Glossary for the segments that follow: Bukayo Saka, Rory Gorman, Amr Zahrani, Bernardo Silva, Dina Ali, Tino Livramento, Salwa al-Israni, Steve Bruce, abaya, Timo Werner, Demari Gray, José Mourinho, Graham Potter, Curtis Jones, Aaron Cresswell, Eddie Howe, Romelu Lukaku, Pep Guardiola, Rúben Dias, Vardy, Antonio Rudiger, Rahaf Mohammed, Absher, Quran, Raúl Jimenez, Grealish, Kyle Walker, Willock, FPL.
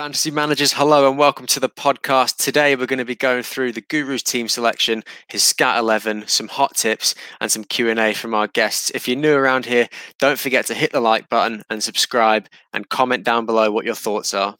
Fantasy managers, hello and welcome to the podcast. Today we're going to be going through the Guru's team selection, his Scat 11, some hot tips and some Q&A from our guests. If you're new around here, don't forget to hit the like button and subscribe and comment down below what your thoughts are.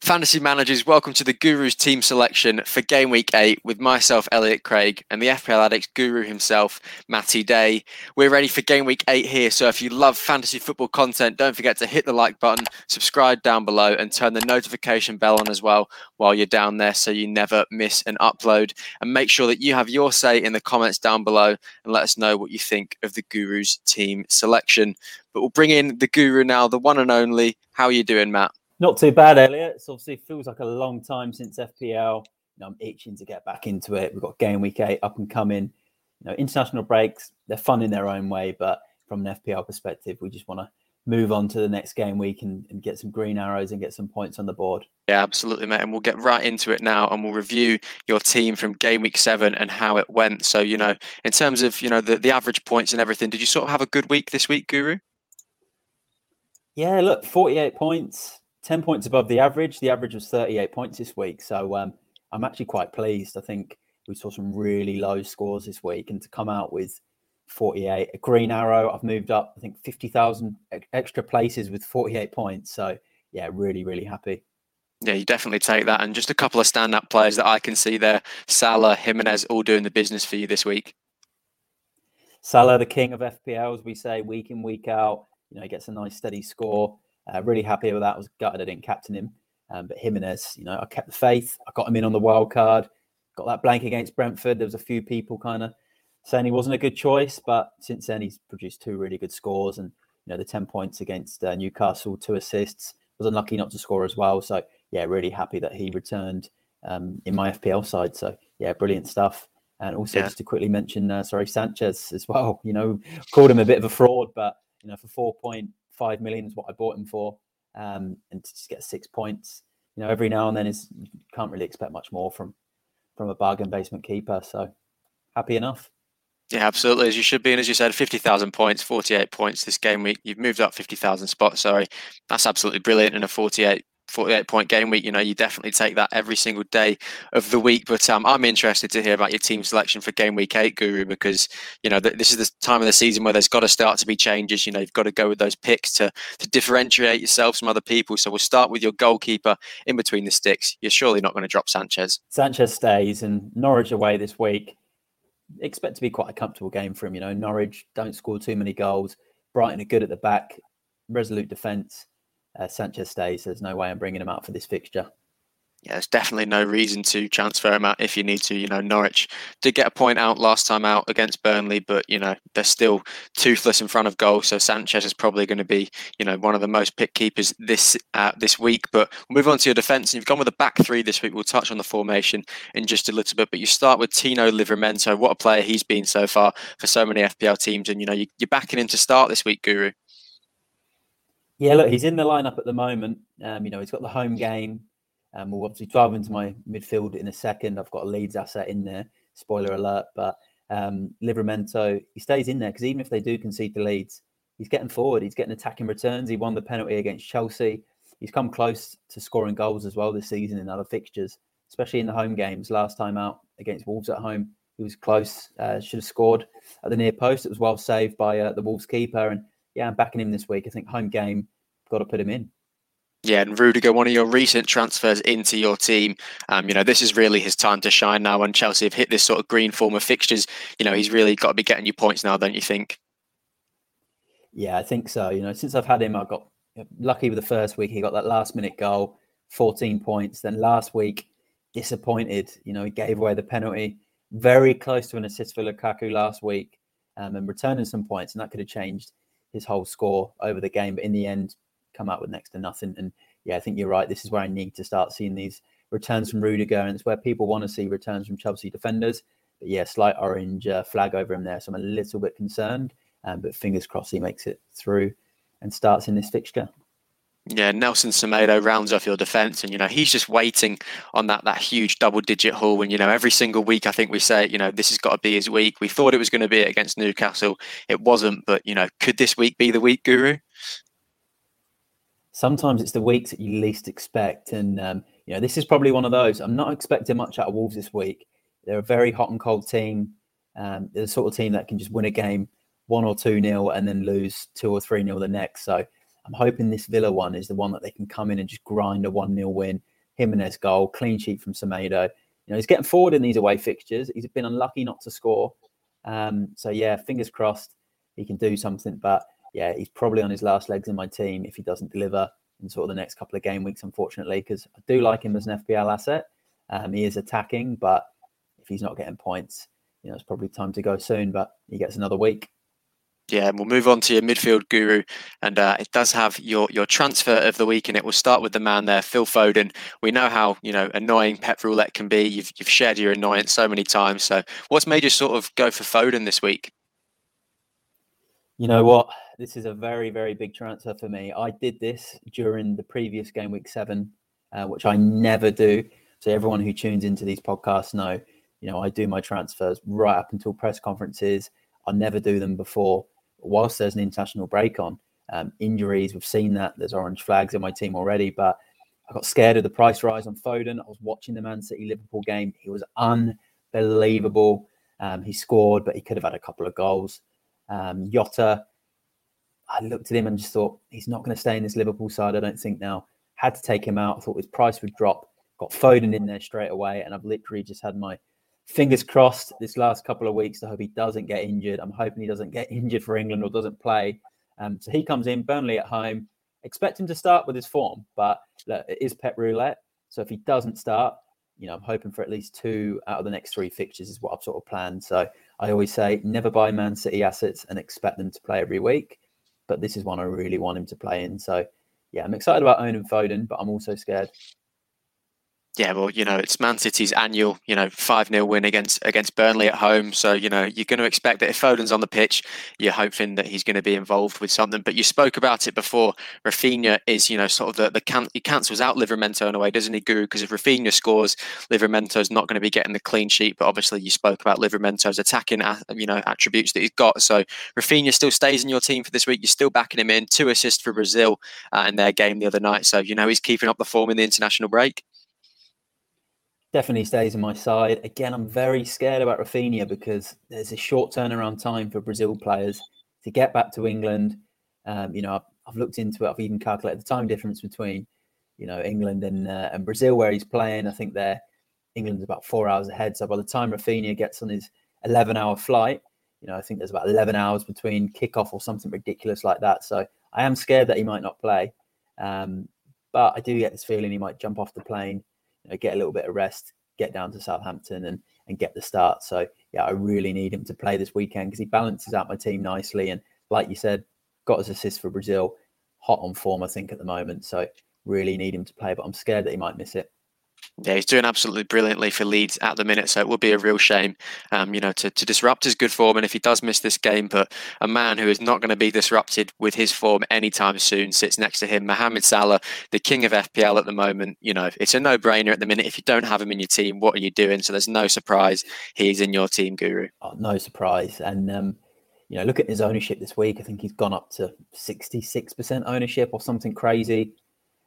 Fantasy managers, welcome to the Guru's team selection for game week 8 with myself, Elliot Craig, and the FPL Addicts guru himself, Matty Day. We're ready for game week 8 here, so if you love fantasy football content, don't forget to hit the like button, subscribe down below, and turn the notification bell on as well while you're down there so you never miss an upload. And make sure that you have your say in the comments down below and let us know what you think of the Guru's team selection. But we'll bring in the guru now, the one and only. How are you doing, Matt? Not too bad, Elliot. It's obviously feels like a long time since FPL. I'm itching to get back into it. We've got game week 8 up and coming. International breaks, they're fun in their own way, but from an FPL perspective, we just want to move on to the next game week and get some green arrows and get some points on the board. Yeah, absolutely, mate. And we'll get right into it now and we'll review your team from game week 7 and how it went. So, in terms of, the average points and everything, did you sort of have a good week this week, Guru? Yeah, look, 48 points. 10 points above the average. The average was 38 points this week. So I'm actually quite pleased. I think we saw some really low scores this week. And to come out with 48, a green arrow, I've moved up, I think, 50,000 extra places with 48 points. So, yeah, really, really happy. Yeah, you definitely take that. And just a couple of stand-up players that I can see there. Salah, Jimenez, all doing the business for you this week. Salah, the king of FPL, as we say, week in, week out. He gets a nice steady score. Really happy with that. I was gutted I didn't captain him. But Jimenez, I kept the faith. I got him in on the wild card. Got that blank against Brentford. There was a few people kind of saying he wasn't a good choice. But since then, he's produced two really good scores. And, the 10 points against Newcastle, 2 assists. Was unlucky not to score as well. So, yeah, really happy that he returned in my FPL side. So, yeah, brilliant stuff. And also just to quickly mention, Sanchez as well. Called him a bit of a fraud. But, for 4.5 million is what I bought him for, and to just get 6 points, every now and then you can't really expect much more from a bargain basement keeper. So happy enough. Yeah, absolutely. As you should be. And as you said, 50,000 points, 48 points this game week. You've moved up 50,000 spots. Sorry. That's absolutely brilliant in a 48 point game week. You definitely take that every single day of the week. But I'm interested to hear about your team selection for game week 8, Guru, because this is the time of the season where there's got to start to be changes. You've got to go with those picks to differentiate yourself from other people. So we'll start with your goalkeeper in between the sticks. You're surely not going to drop Sanchez. Sanchez stays, and Norwich away this week. Expect to be quite a comfortable game for him. Norwich don't score too many goals. Brighton are good at the back, resolute defence. Sanchez stays. There's no way I'm bringing him out for this fixture. Yeah, there's definitely no reason to transfer him out if you need to. Norwich did get a point out last time out against Burnley, but, they're still toothless in front of goal. So Sanchez is probably going to be, one of the most pick keepers this week. But we'll move on to your defence. And you've gone with a back 3 this week. We'll touch on the formation in just a little bit. But you start with Tino Livramento. What a player he's been so far for so many FPL teams. And, you're backing him to start this week, Guru. Yeah, look, he's in the lineup at the moment. He's got the home game. We'll obviously dive into my midfield in a second. I've got a Leeds asset in there. Spoiler alert. But Livramento, he stays in there because even if they do concede to Leeds, he's getting forward. He's getting attacking returns. He won the penalty against Chelsea. He's come close to scoring goals as well this season in other fixtures, especially in the home games. Last time out against Wolves at home, he was close. Should have scored at the near post. It was well saved by the Wolves keeper. And yeah, I'm backing him this week. I think home game, got to put him in. Yeah, and Rudiger, one of your recent transfers into your team. This is really his time to shine now. When Chelsea have hit this sort of green form of fixtures, he's really got to be getting you points now, don't you think? Yeah, I think so. Since I've had him, I got lucky with the first week. He got that last-minute goal, 14 points. Then last week, disappointed. He gave away the penalty. Very close to an assist for Lukaku last week, and returning some points, and that could have changed his whole score over the game, but in the end come out with next to nothing. And yeah, I think you're right. This is where I need to start seeing these returns from Rudiger, and it's where people want to see returns from Chelsea defenders. But yeah, slight orange flag over him there, so I'm a little bit concerned, but fingers crossed he makes it through and starts in this fixture. Yeah, Nelson Semedo rounds off your defence, and he's just waiting on that huge double-digit haul. And every single week, I think we say, this has got to be his week. We thought it was going to be it against Newcastle, it wasn't. But could this week be the week, Guru? Sometimes it's the weeks that you least expect, and this is probably one of those. I'm not expecting much out of Wolves this week. They're a very hot and cold team. They're the sort of team that can just win a game 1 or 2-0 and then lose 2 or 3-0 the next. So I'm hoping this Villa one is the one that they can come in and just grind a 1-0 win. Jimenez goal, clean sheet from Semedo. He's getting forward in these away fixtures. He's been unlucky not to score. So yeah, fingers crossed he can do something. But yeah, he's probably on his last legs in my team if he doesn't deliver in sort of the next couple of game weeks, unfortunately, because I do like him as an FPL asset. He is attacking, but if he's not getting points, it's probably time to go soon, but he gets another week. Yeah, and we'll move on to your midfield, Guru, and it does have your transfer of the week, and it will start with the man there, Phil Foden. We know how annoying Pep Roulette can be. You've shared your annoyance so many times. So, what's made you sort of go for Foden this week? You know what? This is a very, very big transfer for me. I did this during the previous game week 7, which I never do. So everyone who tunes into these podcasts know, I do my transfers right up until press conferences. I never do them before. Whilst there's an international break on, injuries, we've seen that. There's orange flags in my team already, but I got scared of the price rise on Foden. I was watching the Man City-Liverpool game. He was unbelievable. He scored, but he could have had a couple of goals. Jota, I looked at him and just thought, he's not going to stay in this Liverpool side, I don't think now. Had to take him out. I thought his price would drop. Got Foden in there straight away, and I've literally just had my fingers crossed this last couple of weeks. I hope he doesn't get injured. I'm hoping he doesn't get injured for England or doesn't play. So he comes in, Burnley at home. Expect him to start with his form, but look, it is Pep Roulette. So if he doesn't start, I'm hoping for at least 2 out of the next 3 fixtures is what I've sort of planned. So I always say never buy Man City assets and expect them to play every week. But this is one I really want him to play in. So yeah, I'm excited about owning Foden, but I'm also scared. Yeah, well, it's Man City's annual, 5-0 win against Burnley at home. So, you're going to expect that if Foden's on the pitch, you're hoping that he's going to be involved with something. But you spoke about it before. Rafinha is, sort of he cancels out Livramento in a way, doesn't he, Guru? Because if Rafinha scores, Livramento's not going to be getting the clean sheet. But obviously, you spoke about Livramento's attacking, attributes that he's got. So Rafinha still stays in your team for this week. You're still backing him in. 2 assists for Brazil in their game the other night. So, he's keeping up the form in the international break. Definitely stays on my side. Again, I'm very scared about Rafinha because there's a short turnaround time for Brazil players to get back to England. I've looked into it. I've even calculated the time difference between, England and Brazil where he's playing. I think England's about 4 hours ahead. So by the time Rafinha gets on his 11-hour flight, I think there's about 11 hours between kickoff or something ridiculous like that. So I am scared that he might not play. But I do get this feeling he might jump off the plane, get a little bit of rest, get down to Southampton and get the start. So, yeah, I really need him to play this weekend because he balances out my team nicely. And like you said, got his assist for Brazil, hot on form, I think, at the moment. So really need him to play, but I'm scared that he might miss it. Yeah, he's doing absolutely brilliantly for Leeds at the minute, so it would be a real shame, to disrupt his good form. And if he does miss this game, but a man who is not going to be disrupted with his form anytime soon sits next to him, Mohamed Salah, the king of FPL at the moment. It's a no-brainer at the minute. If you don't have him in your team, what are you doing? So there's no surprise he's in your team, Guru. Oh, no surprise. And look at his ownership this week. I think he's gone up to 66% ownership or something crazy.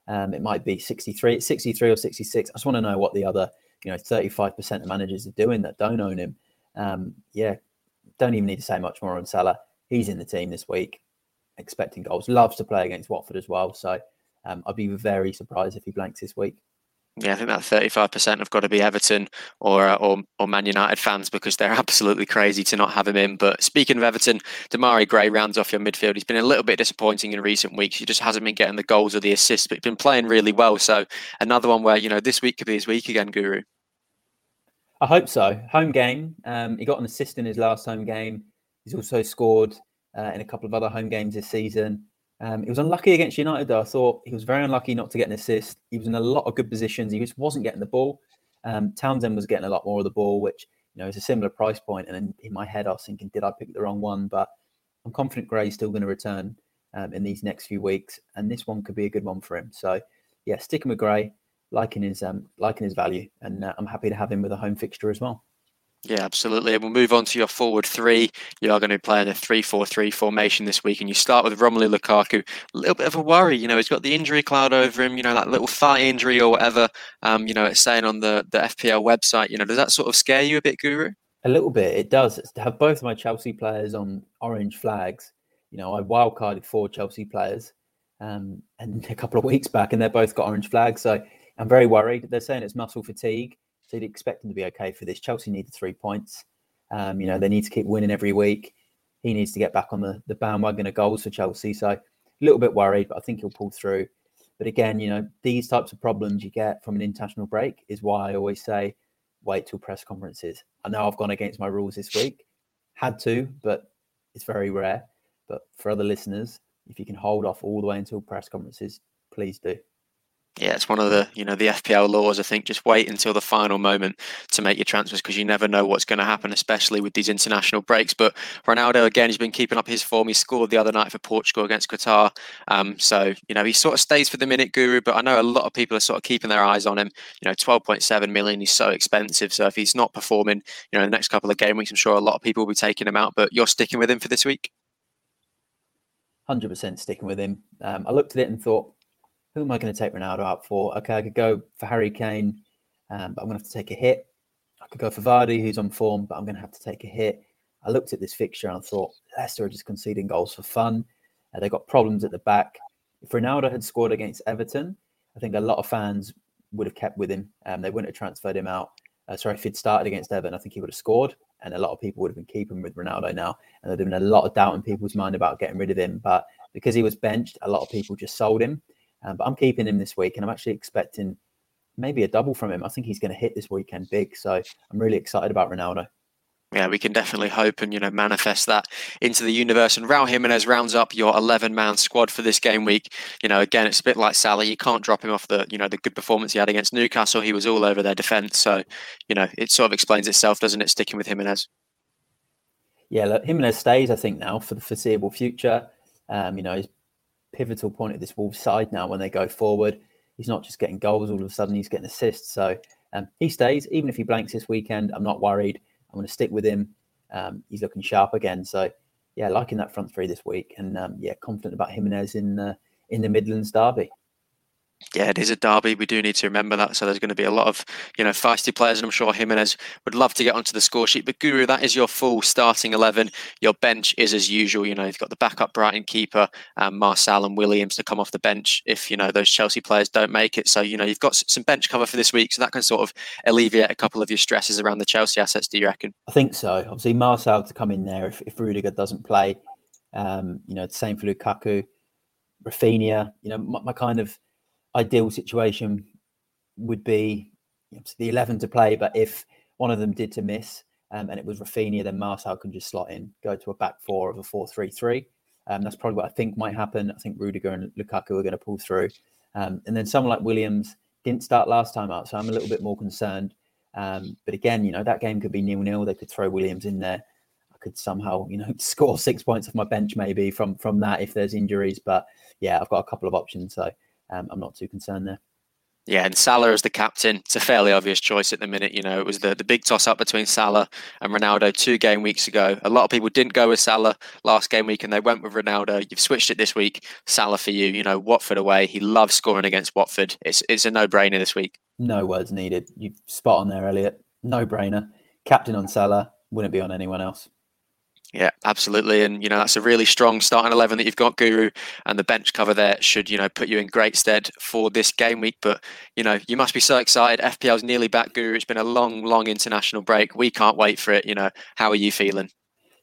It might be 63 or 66. I just want to know what the other, 35% of managers are doing that don't own him. Don't even need to say much more on Salah. He's in the team this week, expecting goals. Loves to play against Watford as well. So I'd be very surprised if he blanks this week. Yeah, I think that 35% have got to be Everton or Man United fans because they're absolutely crazy to not have him in. But speaking of Everton, Demari Gray rounds off your midfield. He's been a little bit disappointing in recent weeks. He just hasn't been getting the goals or the assists, but he's been playing really well. So another one where, this week could be his week again, Guru. I hope so. Home game. He got an assist in his last home game. He's also scored in a couple of other home games this season. He was unlucky against United, though. I thought he was very unlucky not to get an assist. He was in a lot of good positions. He just wasn't getting the ball. Townsend was getting a lot more of the ball, which, is a similar price point. And in my head, I was thinking, did I pick the wrong one? But I'm confident Gray's still going to return in these next few weeks, and this one could be a good one for him. So yeah, sticking with Gray, liking his value, and I'm happy to have him with a home fixture as well. Yeah, absolutely. And we'll move on to your forward three. You are going to be playing a 3-4-3 formation this week, and you start with Romelu Lukaku. A little bit of a worry, he's got the injury cloud over him, that little thigh injury or whatever, it's saying on the FPL website. Does that sort of scare you a bit, Guru? A little bit, it does. It's to have both of my Chelsea players on orange flags. I wildcarded 4 Chelsea players and a couple of weeks back, and they both got orange flags. So I'm very worried. They're saying it's muscle fatigue. So you'd expect him to be okay for this. Chelsea needed 3 points. They need to keep winning every week. He needs to get back on the bandwagon of goals for Chelsea. So a little bit worried, but I think he'll pull through. But again, these types of problems you get from an international break is why I always say, wait till press conferences. I know I've gone against my rules this week. Had to, but it's very rare. But for other listeners, if you can hold off all the way until press conferences, please do. Yeah, it's one of the, the FPL laws, I think. Just wait until the final moment to make your transfers, because you never know what's going to happen, especially with these international breaks. But Ronaldo, again, he's been keeping up his form. He scored the other night for Portugal against Qatar. He sort of stays for the minute, Guru, but I know a lot of people are sort of keeping their eyes on him. 12.7 million, he's so expensive. So if he's not performing, the next couple of game weeks, I'm sure a lot of people will be taking him out. But you're sticking with him for this week? 100% sticking with him. I looked at it and thought, who am I going to take Ronaldo out for? Okay, I could go for Harry Kane, but I'm going to have to take a hit. I could go for Vardy, who's on form, but I'm going to have to take a hit. I looked at this fixture and I thought, Leicester are just conceding goals for fun. They've got problems at the back. If Ronaldo had scored against Everton, I think a lot of fans would have kept with him. They wouldn't have transferred him out. If he'd started against Everton, I think he would have scored. And a lot of people would have been keeping with Ronaldo now. And there'd been a lot of doubt in people's mind about getting rid of him. But because he was benched, a lot of people just sold him. But I'm keeping him this week, and I'm actually expecting maybe a double from him. I think he's going to hit this weekend big. So I'm really excited about Ronaldo. Yeah, we can definitely hope and, manifest that into the universe. And Raúl Jimenez rounds up your 11-man squad for this game week. Again, it's a bit like Salah. You can't drop him off the good performance he had against Newcastle. He was all over their defence. So, it sort of explains itself, doesn't it, sticking with Jimenez? Yeah, look, Jimenez stays, I think, now for the foreseeable future. He's pivotal point of this Wolves side now when they go forward. He's not just getting goals, all of a sudden he's getting assists. So he stays, even if he blanks this weekend, I'm not worried. I'm going to stick with him. He's looking sharp again. So yeah, liking that front three this week, and confident about Jimenez in the Midlands derby. Yeah, it is a derby. We do need to remember that. So there's going to be a lot of, feisty players, and I'm sure Jimenez would love to get onto the score sheet. But Guru, that is your full starting 11. Your bench is as usual. You've got the backup Brighton keeper, Marcel and Williams to come off the bench if, those Chelsea players don't make it. So, you've got some bench cover for this week. So that can sort of alleviate a couple of your stresses around the Chelsea assets, do you reckon? I think so. Obviously, Marcel to come in there if Rudiger doesn't play. Same for Lukaku, Rafinha, my kind of ideal situation would be the 11 to play, but if one of them did to miss and it was Rafinha, then Marcel can just slot in, go to a back four of a 4-3-3. That's probably what I think might happen. I think Rudiger and Lukaku are going to pull through. And then someone like Williams didn't start last time out, so I'm a little bit more concerned. But again, that game could be 0-0. They could throw Williams in there. I could somehow, score 6 points off my bench maybe from that if there's injuries. But yeah, I've got a couple of options, so I'm not too concerned there. Yeah, and Salah as the captain, it's a fairly obvious choice at the minute. It was the big toss-up between Salah and Ronaldo 2 game weeks ago. A lot of people didn't go with Salah last game week and they went with Ronaldo. You've switched it this week. Salah for you, Watford away. He loves scoring against Watford. It's a no-brainer this week. No words needed. You spot on there, Elliot. No-brainer. Captain on Salah. Wouldn't be on anyone else. Yeah, absolutely. And, that's a really strong starting 11 that you've got, Guru, and the bench cover there should, put you in great stead for this game week. But, you must be so excited. FPL's nearly back, Guru. It's been a long, long international break. We can't wait for it. How are you feeling?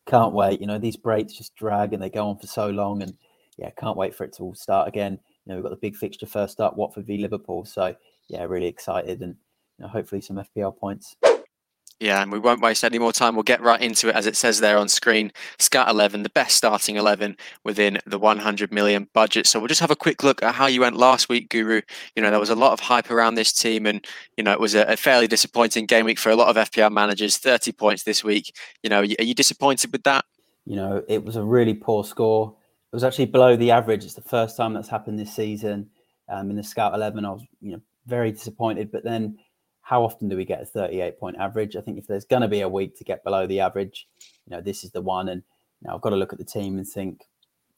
Can't wait. These breaks just drag and they go on for so long. And yeah, can't wait for it to all start again. We've got the big fixture first up, Watford v Liverpool. So yeah, really excited, and hopefully some FPL points. Yeah, and we won't waste any more time. We'll get right into it, as it says there on screen. Scat 11, the best starting 11 within the 100 million budget. So we'll just have a quick look at how you went last week, Guru. There was a lot of hype around this team, and, it was a fairly disappointing game week for a lot of FPL managers. 30 points this week. Are you disappointed with that? It was a really poor score. It was actually below the average. It's the first time that's happened this season. In the Scout 11, I was very disappointed. But then how often do we get a 38-point average? I think if there's going to be a week to get below the average, this is the one. And I've got to look at the team and think,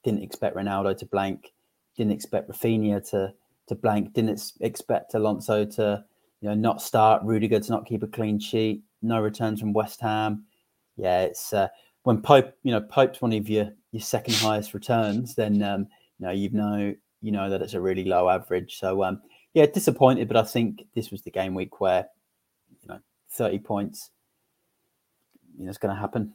didn't expect Ronaldo to blank, didn't expect Rafinha to blank, didn't expect Alonso to not start, Rudiger to not keep a clean sheet, no returns from West Ham. Yeah, it's when Pope, Pope's one of your second highest returns, then you know that it's a really low average. So disappointed, but I think this was the game week where 30 points, it's going to happen.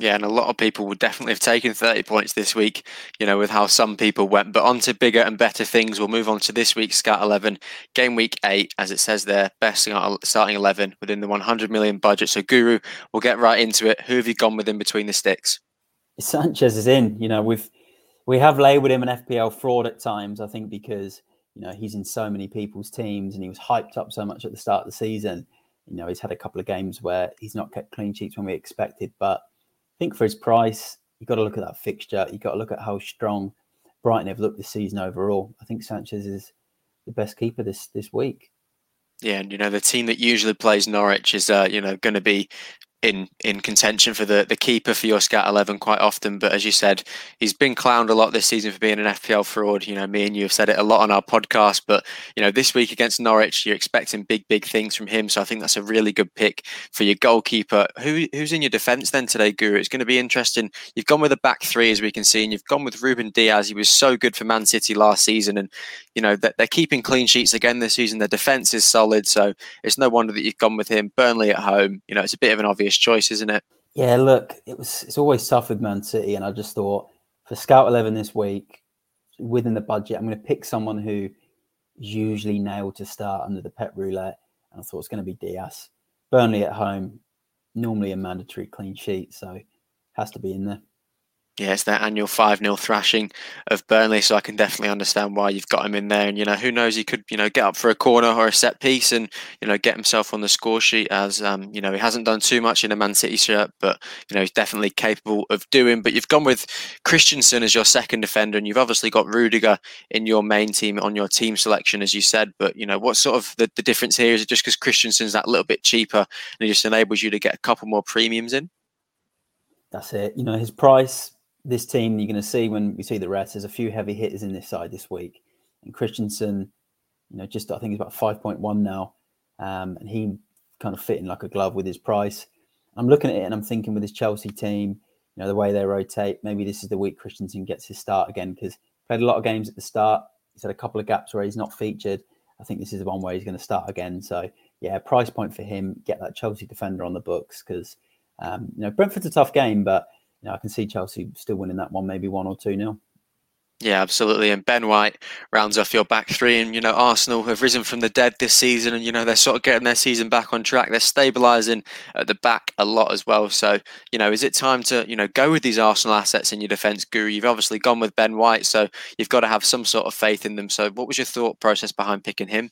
Yeah, and a lot of people would definitely have taken 30 points this week, with how some people went. But on to bigger and better things. We'll move on to this week's Scout 11, game week 8, as it says there, best starting 11 within the 100 million budget. So, Guru, we'll get right into it. Who have you gone with in between the sticks? Sanchez is in. We have labelled him an FPL fraud at times, I think, because, he's in so many people's teams and he was hyped up so much at the start of the season. He's had a couple of games where he's not kept clean sheets when we expected, but I think for his price, you've got to look at that fixture. You've got to look at how strong Brighton have looked this season overall. I think Sanchez is the best keeper this week. Yeah, and the team that usually plays Norwich is going to be in contention for the keeper for your Scout 11 quite often. But as you said, he's been clowned a lot this season for being an FPL fraud. Me and you have said it a lot on our podcast, but this week against Norwich, you're expecting big things from him. So I think that's a really good pick for your goalkeeper. Who's in your defence then today, Guru? It's going to be interesting. You've gone with a back three, as we can see, and you've gone with Rúben Dias. He was so good for Man City last season, and they're keeping clean sheets again this season. Their defence is solid, so it's no wonder that you've gone with him. Burnley at home, it's a bit of an obvious choice, isn't it? Yeah, look, it's always tough with Man City, and I just thought for Scout 11 this week, within the budget, I'm going to pick someone who is usually nailed to start under the Pep roulette, and I thought it's going to be Dias. Burnley at home, normally a mandatory clean sheet, so has to be in there. Yeah, it's their annual 5-0 thrashing of Burnley, so I can definitely understand why you've got him in there. And, who knows, he could, get up for a corner or a set piece and, get himself on the score sheet as, he hasn't done too much in a Man City shirt, but, he's definitely capable of doing. But you've gone with Christensen as your second defender, and you've obviously got Rudiger in your main team on your team selection, as you said. But, what sort of the difference here? Is it just because Christensen's that little bit cheaper and it just enables you to get a couple more premiums in? That's it. His price... This team, you're going to see when we see the rest, there's a few heavy hitters in this side this week. And Christensen, I think he's about 5.1 now. And he kind of fit in like a glove with his price. I'm looking at it and I'm thinking with his Chelsea team, the way they rotate, maybe this is the week Christensen gets his start again, because he played a lot of games at the start. He's had a couple of gaps where he's not featured. I think this is the one where he's going to start again. So, yeah, price point for him, get that Chelsea defender on the books, because, Brentford's a tough game, but... I can see Chelsea still winning that one, maybe 1 or 2-0. Yeah, absolutely. And Ben White rounds off your back three. And, Arsenal have risen from the dead this season. And, they're sort of getting their season back on track. They're stabilising at the back a lot as well. So, is it time to, go with these Arsenal assets in your defence, Guru? You've obviously gone with Ben White, so you've got to have some sort of faith in them. So what was your thought process behind picking him?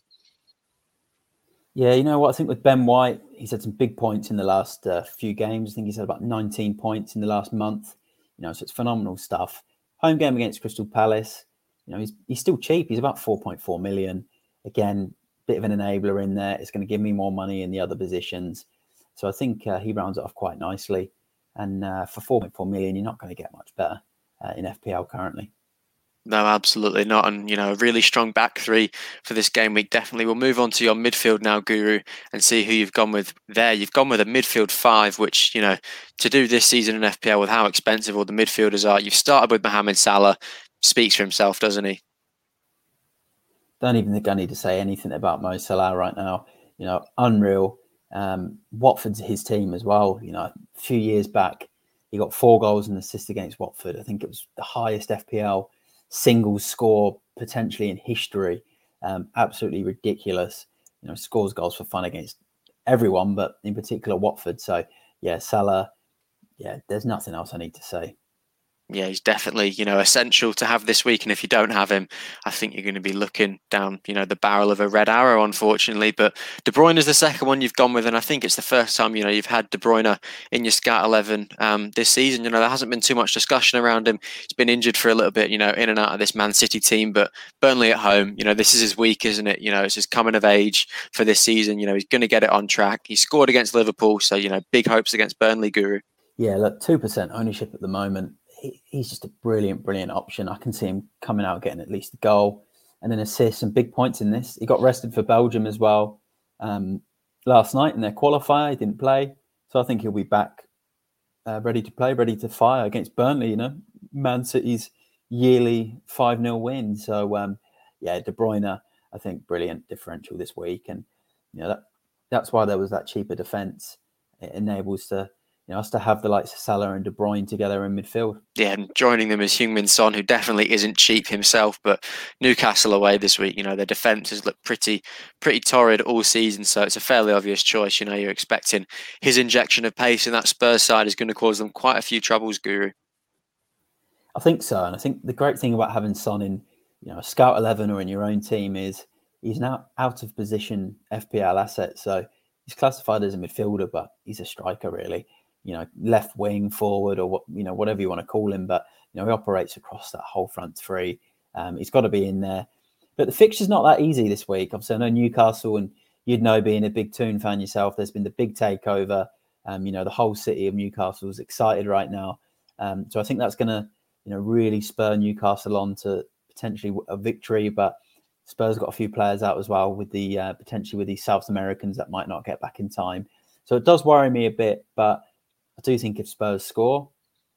Yeah, what? I think with Ben White, he's had some big points in the last few games. I think he's had about 19 points in the last month. So it's phenomenal stuff. Home game against Crystal Palace. He's still cheap. He's about 4.4 million. Again, bit of an enabler in there. It's going to give me more money in the other positions. So I think he rounds it off quite nicely. And for 4.4 million, you're not going to get much better in FPL currently. No, absolutely not. And, a really strong back three for this game week. Definitely. We'll move on to your midfield now, Guru, and see who you've gone with there. You've gone with a midfield five, which, to do this season in FPL with how expensive all the midfielders are, you've started with Mohamed Salah. Speaks for himself, doesn't he? Don't even think I need to say anything about Mo Salah right now. Unreal. Watford's his team as well. A few years back, he got 4 goals and assists against Watford. I think it was the highest FPL single score potentially in history. Absolutely ridiculous. Scores goals for fun against everyone, but in particular Watford. So yeah, Salah, yeah, there's nothing else I need to say. yeah, he's definitely, you know, essential to have this week. And if you don't have him, I think you're going to be looking down, you know, the barrel of a red arrow, unfortunately. But De Bruyne is the second one you've gone with. And I think it's the first time, you know, you've had De Bruyne in your scout 11 this season. You know, there hasn't been too much discussion around him. He's been injured for a little bit, you know, in and out of this Man City team. But Burnley at home, you know, this is his week, isn't it? You know, it's his coming of age for this season. You know, he's going to get it on track. He scored against Liverpool. So, you know, big hopes against Burnley, Guru. Yeah, look, 2% ownership at the moment. He's just a brilliant, brilliant option. I can see him coming out, getting at least a goal and an assist and big points in this. He got rested for Belgium as well last night in their qualifier. He didn't play. So I think he'll be back ready to play, ready to fire against Burnley, you know, Man City's yearly 5-0 win. So, yeah, De Bruyne, I think, brilliant differential this week. And, you know, that's why there was that cheaper defence. It enables to, you know, us to have the likes of Salah and De Bruyne together in midfield. Yeah, and joining them is Heung-Min Son, who definitely isn't cheap himself, but Newcastle away this week, you know, their defence has looked pretty torrid all season, so it's a fairly obvious choice. You know, you're expecting his injection of pace in that Spurs side is going to cause them quite a few troubles, Guru. I think so, and I think the great thing about having Son in, you know, a scout 11 or in your own team is he's now out of position FPL asset, so he's classified as a midfielder, but he's a striker really. You know, left wing, forward, or what, you know, whatever you want to call him. But, you know, he operates across that whole front three. He's got to be in there. But the fixture's not that easy this week. Obviously, I know Newcastle, and you'd know, being a big Toon fan yourself, there's been the big takeover. You know, the whole city of Newcastle's excited right now. So I think that's going to, you know, really spur Newcastle on to potentially a victory. But Spurs got a few players out as well with the potentially with these South Americans that might not get back in time. So it does worry me a bit, but I do think if Spurs score,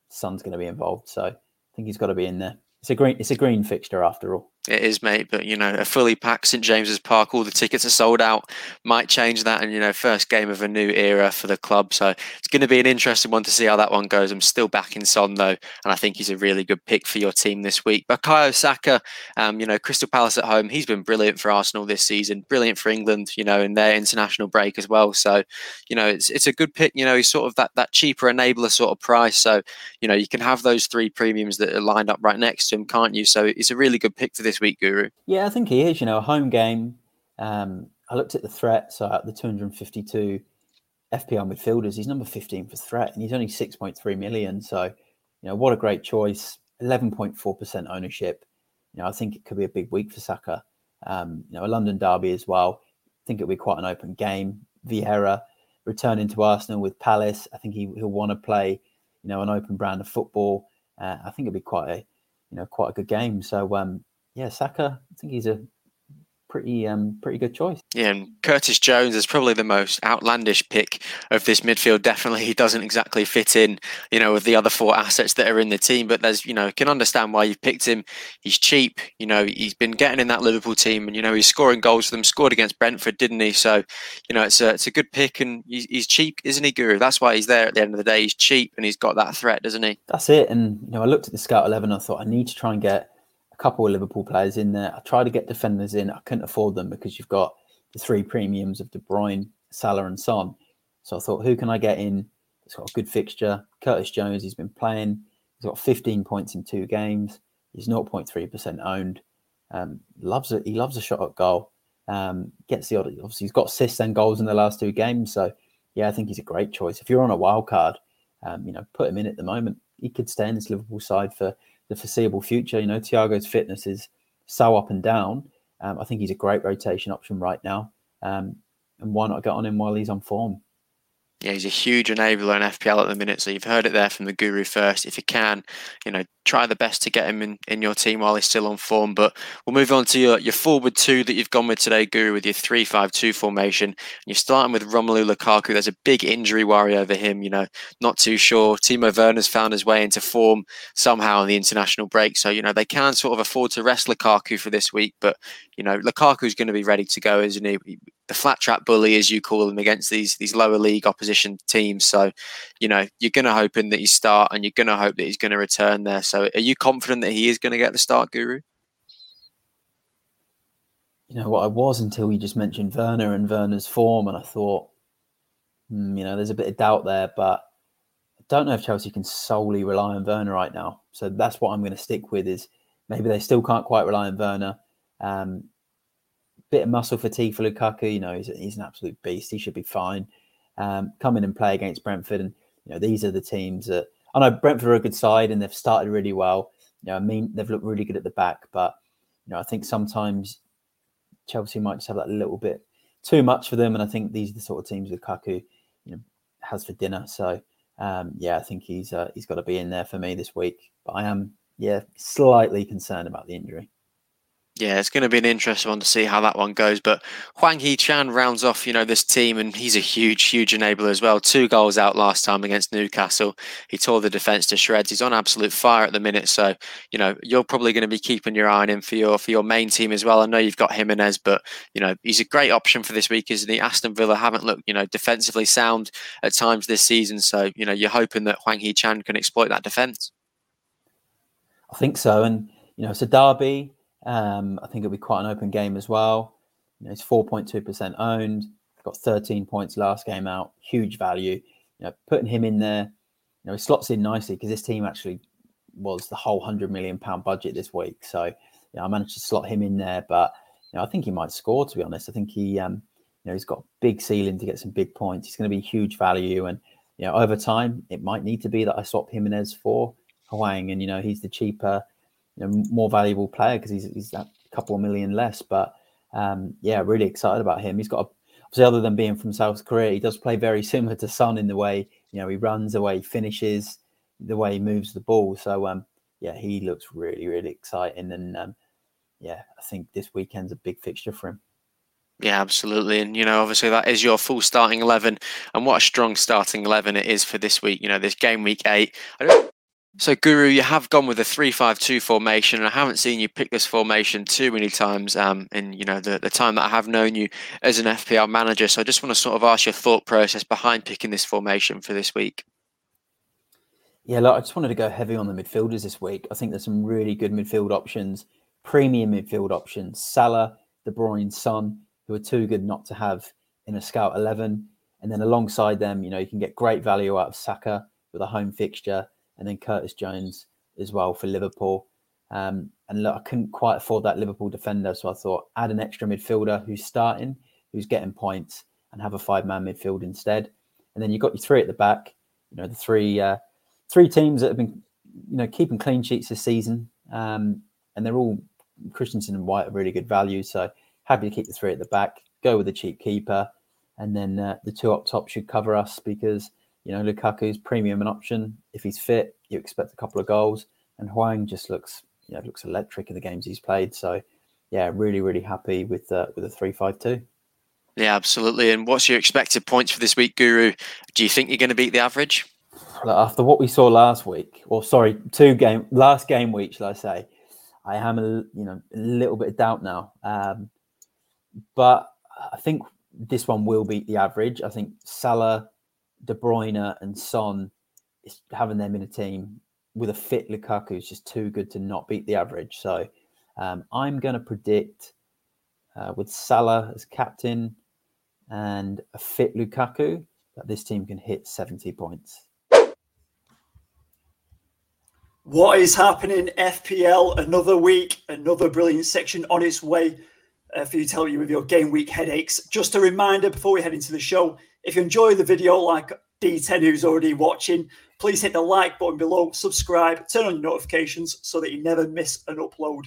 Son's going to be involved. So I think he's got to be in there. It's a green fixture after all. It is, mate. But, you know, a fully packed St. James's Park, all the tickets are sold out, might change that. And, you know, first game of a new era for the club. So it's going to be an interesting one to see how that one goes. I'm still backing Son, though. And I think he's a really good pick for your team this week. Bukayo Saka, you know, Crystal Palace at home. He's been brilliant for Arsenal this season, brilliant for England, you know, in their international break as well. So, you know, it's a good pick. You know, he's sort of that cheaper enabler sort of price. So, you know, you can have those three premiums that are lined up right next to him, can't you? So it's a really good pick for this week, Guru. Yeah, I think he is. You know, a home game. I looked at the threat, so at the 252 FPL midfielders, he's number 15 for threat, and he's only 6.3 million. So, you know, what a great choice. 11.4% ownership. You know, I think it could be a big week for Saka. You know, a London derby as well. I think it'll be quite an open game. Vieira returning to Arsenal with Palace. I think he'll want to play, you know, an open brand of football. I think it'll be quite a good game. So, yeah, Saka, I think he's a pretty good choice. Yeah, and Curtis Jones is probably the most outlandish pick of this midfield. Definitely, he doesn't exactly fit in, you know, with the other four assets that are in the team. But there's, you know, can understand why you've picked him. He's cheap. You know, he's been getting in that Liverpool team, and you know, he's scoring goals for them. Scored against Brentford, didn't he? So, you know, it's a good pick, and he's cheap, isn't he, Guru? That's why he's there at the end of the day. He's cheap, and he's got that threat, doesn't he? That's it. And you know, I looked at the scout 11. I thought I need to try and get couple of Liverpool players in there. I tried to get defenders in. I couldn't afford them because you've got the three premiums of De Bruyne, Salah and Son. So I thought, who can I get in? It's got a good fixture. Curtis Jones, he's been playing. He's got 15 points in two games. He's 0.3% owned. Loves it. He loves a shot at goal. Gets the odd. Obviously, he's got assists and goals in the last two games. So, yeah, I think he's a great choice. If you're on a wild card, you know, put him in at the moment. He could stay in this Liverpool side for the foreseeable future. You know, Thiago's fitness is so up and down. I think he's a great rotation option right now. And why not get on him while he's on form? Yeah, he's a huge enabler in FPL at the minute. So you've heard it there from the Guru first. If you can, you know, try the best to get him in your team while he's still on form. But we'll move on to your forward two that you've gone with today, Guru, with your 3-5-2 formation. And you're starting with Romelu Lukaku. There's a big injury worry over him, you know, not too sure. Timo Werner's found his way into form somehow in the international break. So, you know, they can sort of afford to rest Lukaku for this week. But, you know, Lukaku's going to be ready to go, isn't he? The flat trap bully, as you call him, against these lower league opposition teams. So, you know, you're going to hope in that he start, and you're going to hope that he's going to return there. So are you confident that he is going to get the start, Guru? You know what, I was until you just mentioned Werner and Werner's form. And I thought, you know, there's a bit of doubt there, but I don't know if Chelsea can solely rely on Werner right now. So that's what I'm going to stick with, is maybe they still can't quite rely on Werner. Bit of muscle fatigue for Lukaku. You know, he's an absolute beast. He should be fine. Come in and play against Brentford. And, you know, these are the teams that... I know Brentford are a good side and they've started really well. You know, I mean, they've looked really good at the back. But, you know, I think sometimes Chelsea might just have that little bit too much for them. And I think these are the sort of teams Lukaku, you know, has for dinner. So, yeah, I think he's got to be in there for me this week. But I am, slightly concerned about the injury. Yeah, it's going to be an interesting one to see how that one goes. But Hwang Hee-chan rounds off, you know, this team, and he's a huge, huge enabler as well. 2 goals out last time against Newcastle. He tore the defence to shreds. He's on absolute fire at the minute. So, you know, you're probably going to be keeping your eye on him for your main team as well. I know you've got Jimenez, but, you know, he's a great option for this week, isn't he? Aston Villa haven't looked, you know, defensively sound at times this season. So, you know, you're hoping that Hwang Hee-chan can exploit that defence. I think so. And, you know, it's a derby. I think it'll be quite an open game as well. You know, it's 4.2% owned. Got 13 points last game out. Huge value. You know, putting him in there, you know, he slots in nicely because this team actually was the whole £100 million budget this week. So, you know, I managed to slot him in there. But, you know, I think he might score, to be honest. I think he, you know, he's got big ceiling to get some big points. He's going to be huge value. And, you know, over time, it might need to be that I swap Jimenez for Hwang. And, you know, he's the cheaper, more valuable player because he's a couple of million less. But yeah, really excited about him. He's got obviously, other than being from South Korea, he does play very similar to Son in the way, you know, he runs, the way he finishes, the way he moves the ball. So yeah, he looks really, really exciting. And yeah, I think this weekend's a big fixture for him. Yeah, absolutely. And, you know, obviously that is your full starting 11, and what a strong starting 11 it is for this week. You know, this game week 8. So, Guru, you have gone with a 3-5-2 formation, and I haven't seen you pick this formation too many times in, you know, the time that I have known you as an FPL manager. So I just want to sort of ask your thought process behind picking this formation for this week. Yeah, look, I just wanted to go heavy on the midfielders this week. I think there's some really good midfield options, premium midfield options. Salah, De Bruyne, Son, who are too good not to have in a Scout 11. And then alongside them, you know, you can get great value out of Saka with a home fixture. And then Curtis Jones as well for Liverpool. And look, I couldn't quite afford that Liverpool defender. So I thought, add an extra midfielder who's starting, who's getting points, and have a 5-man midfield instead. And then you've got your 3 at the back. You know, the three teams that have been, you know, keeping clean sheets this season. And they're all, Christensen and White are really good value. So happy to keep the 3 at the back, go with the cheap keeper. And then the 2 up top should cover us because, you know, Lukaku's premium an option. If he's fit, you expect a couple of goals. And Hwang just looks, you know, looks electric in the games he's played. So, yeah, really, really happy with a 3-5-2. Yeah, absolutely. And what's your expected points for this week, Guru? Do you think you're going to beat the average? Look, after what we saw last week, or sorry, last game week, shall I say, I am a little bit of doubt now. But I think this one will beat the average. I think Salah, De Bruyne and Son, is having them in a team with a fit Lukaku is just too good to not beat the average. So I'm going to predict with Salah as captain and a fit Lukaku that this team can hit 70 points. What is happening, FPL? Another week, another brilliant section on its way for you to help you with your game week headaches. Just a reminder before we head into the show, if you enjoy the video, like D10 who's already watching, please hit the like button below, subscribe, turn on your notifications so that you never miss an upload.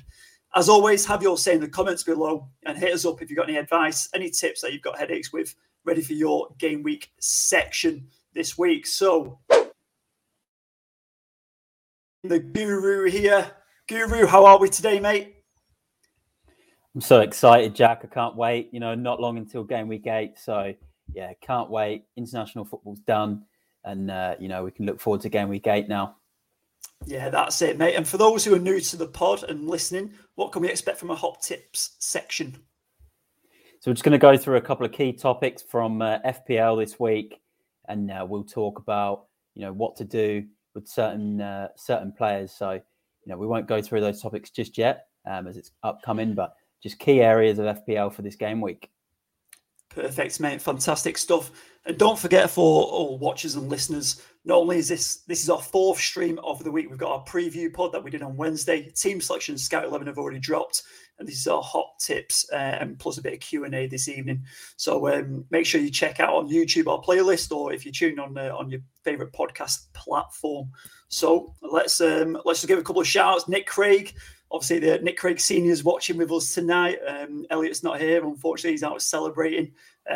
As always, have your say in the comments below and hit us up if you've got any advice, any tips that you've got headaches with, ready for your game week section this week. So, the Guru here. Guru, how are we today, mate? I'm so excited, Jack. I can't wait. You know, not long until game week 8, so... yeah, can't wait. International football's done. And, you know, we can look forward to game week 8 now. Yeah, that's it, mate. And for those who are new to the pod and listening, what can we expect from a Hot Tips section? So we're just going to go through a couple of key topics from FPL this week. And we'll talk about, you know, what to do with certain players. So, you know, we won't go through those topics just yet as it's upcoming, but just key areas of FPL for this game week. Perfect, mate. Fantastic stuff. And don't forget, for all watchers and listeners, not only is this is our fourth stream of the week. We've got our preview pod that we did on Wednesday. Team selection, Scout 11 have already dropped. And this is our hot tips and plus a bit of Q&A this evening. So make sure you check out on YouTube our playlist, or if you're tuned on your favourite podcast platform. So let's just give a couple of shout-outs. Nick Craig. Obviously, the Nick Craig Senior's watching with us tonight. Elliot's not here. Unfortunately, he's out celebrating.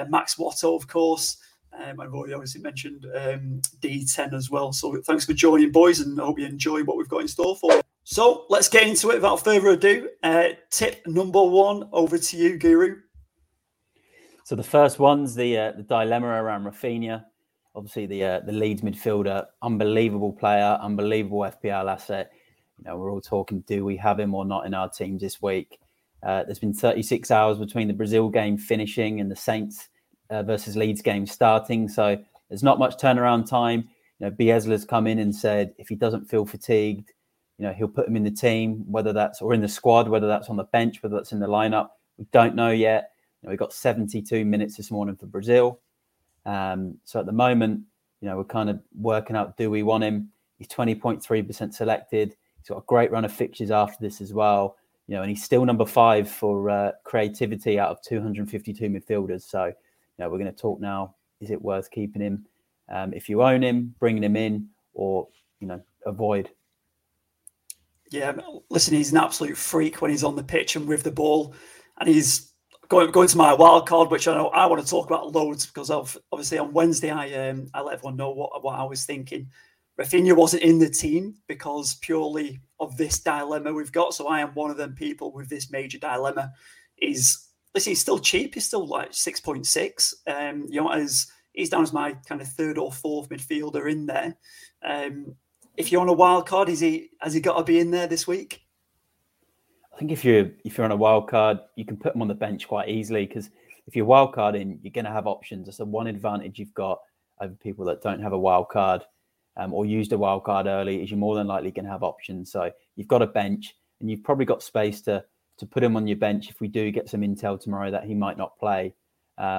Max Watto, of course. I've already obviously mentioned D10 as well. So thanks for joining, boys, and I hope you enjoy what we've got in store for you. So let's get into it. Without further ado, tip number one, over to you, Guru. So the first one's the dilemma around Rafinha. Obviously, the Leeds midfielder, unbelievable player, unbelievable FPL asset. You know, we're all talking, do we have him or not in our teams this week? There's been 36 hours between the Brazil game finishing and the Saints versus Leeds game starting. So there's not much turnaround time. You know, Biesla's come in and said, if he doesn't feel fatigued, you know, he'll put him in the team, whether that's or in the squad, whether that's on the bench, whether that's in the lineup. We don't know yet. You know, we got 72 minutes this morning for Brazil. So at the moment, you know, we're kind of working out, do we want him? He's 20.3% selected. He's got a great run of fixtures after this as well, you know, and he's still number 5 for creativity out of 252 midfielders. So, you know, we're going to talk now. Is it worth keeping him? If you own him, bringing him in, or, you know, avoid. Yeah, listen, he's an absolute freak when he's on the pitch and with the ball. And he's going to my wild card, which I know I want to talk about loads, because obviously on Wednesday I let everyone know what I was thinking. Rafinha wasn't in the team because purely of this dilemma we've got. So I am one of them people with this major dilemma. He's still cheap. He's still like 6.6. You know, he's down as my kind of third or fourth midfielder in there. If you're on a wild card, has he got to be in there this week? I think if you're on a wild card, you can put him on the bench quite easily, because if you're wild carding, you're going to have options. That's the one advantage you've got over people that don't have a wild card. Or used a wild card early, is you're more than likely going to have options. So you've got a bench, and you've probably got space to put him on your bench if we do get some intel tomorrow that he might not play. So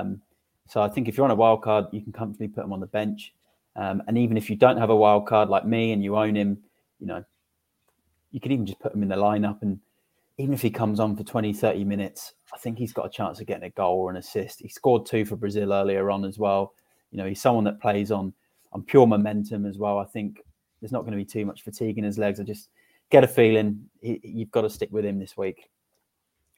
I think if you're on a wild card, you can comfortably put him on the bench. And even if you don't have a wild card like me and you own him, you know, you could even just put him in the lineup. And even if he comes on for 20, 30 minutes, I think he's got a chance of getting a goal or an assist. He scored 2 for Brazil earlier on as well. You know, he's someone that plays on pure momentum as well. I think there's not going to be too much fatigue in his legs. I just get a feeling you've got to stick with him this week.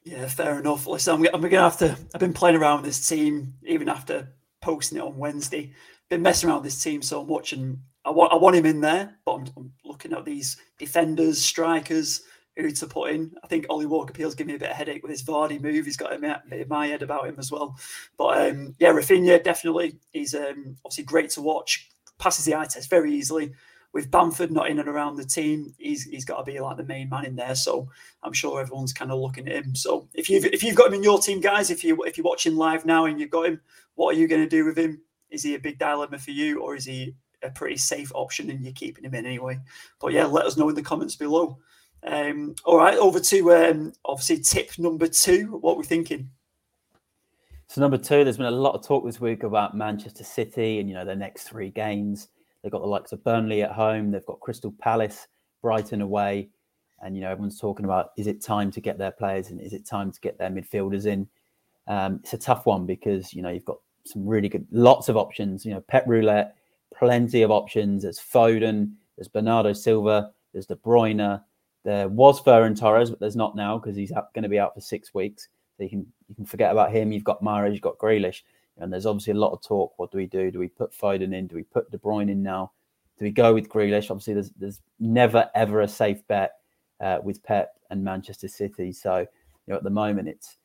Yeah, fair enough. Listen, I'm going to have to... I've been playing around with this team, even after posting it on Wednesday. Been messing around with this team so much, and I want him in there, but I'm looking at these defenders, strikers, who to put in. I think Ollie Walker-Peele's giving me a bit of a headache with his Vardy move. He's got in my head about him as well. But yeah, Rafinha, definitely. He's obviously great to watch. Passes the eye test very easily. With Bamford not in and around the team, he's got to be like the main man in there. So I'm sure everyone's kind of looking at him. So if you've got him in your team, guys, if you're watching live now and you've got him, what are you going to do with him? Is he a big dilemma for you, or is he a pretty safe option and you're keeping him in anyway? But yeah, let us know in the comments below. All right, over to obviously tip number 2. What we're thinking. So number 2, there's been a lot of talk this week about Manchester City and, you know, their next 3 games. They've got the likes of Burnley at home. They've got Crystal Palace, Brighton away. And, you know, everyone's talking about, is it time to get their players in? Is it time to get their midfielders in? It's a tough one because, you know, you've got some really good, lots of options. You know, Pep Roulette, plenty of options. There's Foden, there's Bernardo Silva, there's De Bruyne. There was Ferran Torres, but there's not now because he's going to be out for 6 weeks. So you can forget about him. You've got Mahrez, you've got Grealish. And there's obviously a lot of talk. What do we do? Do we put Foden in? Do we put De Bruyne in now? Do we go with Grealish? Obviously, there's never, ever a safe bet with Pep and Manchester City. So, you know, at the moment, it's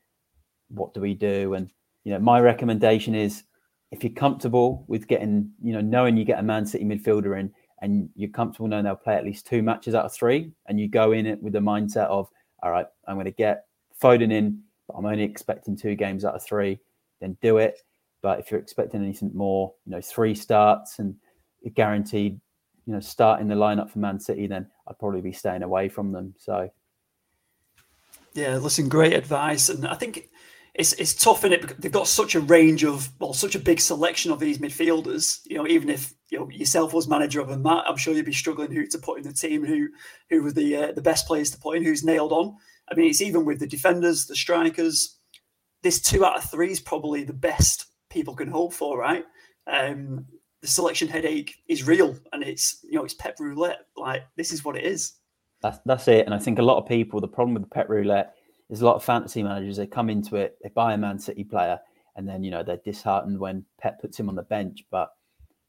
what do we do? And, you know, my recommendation is if you're comfortable with getting, you know, knowing you get a Man City midfielder in and you're comfortable knowing they'll play at least 2 matches out of 3 and you go in it with the mindset of, all right, I'm going to get Foden in, but I'm only expecting 2 games out of 3, then do it. But if you're expecting anything more, you know, 3 starts and you're guaranteed, you know, start in the lineup for Man City, then I'd probably be staying away from them. So, yeah, listen, great advice. And I think it's tough, isn't it? Because they've got such a range of, well, such a big selection of these midfielders. You know, even if you know yourself was manager of them, Matt, I'm sure you'd be struggling who to put in the team, who were the best players to put in, who's nailed on. I mean, it's even with the defenders, the strikers. This 2 out of 3 is probably the best people can hope for, right? The selection headache is real, and it's, you know, it's Pep roulette. Like, this is what it is. That's it. And I think a lot of people, the problem with the Pep roulette is a lot of fantasy managers, they come into it, they buy a Man City player, and then, you know, they're disheartened when Pep puts him on the bench. But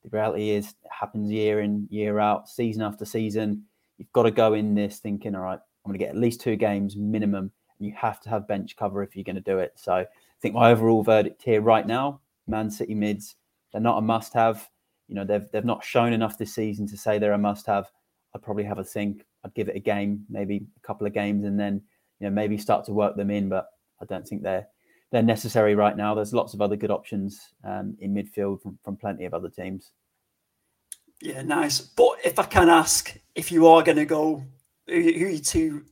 the reality is, it happens year in, year out, season after season. You've got to go in this thinking, all right, I'm going to get at least 2 games minimum. And you have to have bench cover if you're going to do it. So I think my overall verdict here right now, Man City mids, they're not a must-have. You know, they've not shown enough this season to say they're a must-have. I'd probably have a think. I'd give it a game, maybe a couple of games, and then, you know, maybe start to work them in, but I don't think they're necessary right now. There's lots of other good options in midfield from plenty of other teams. Yeah, nice. But if I can ask, if you are going to go, who are your two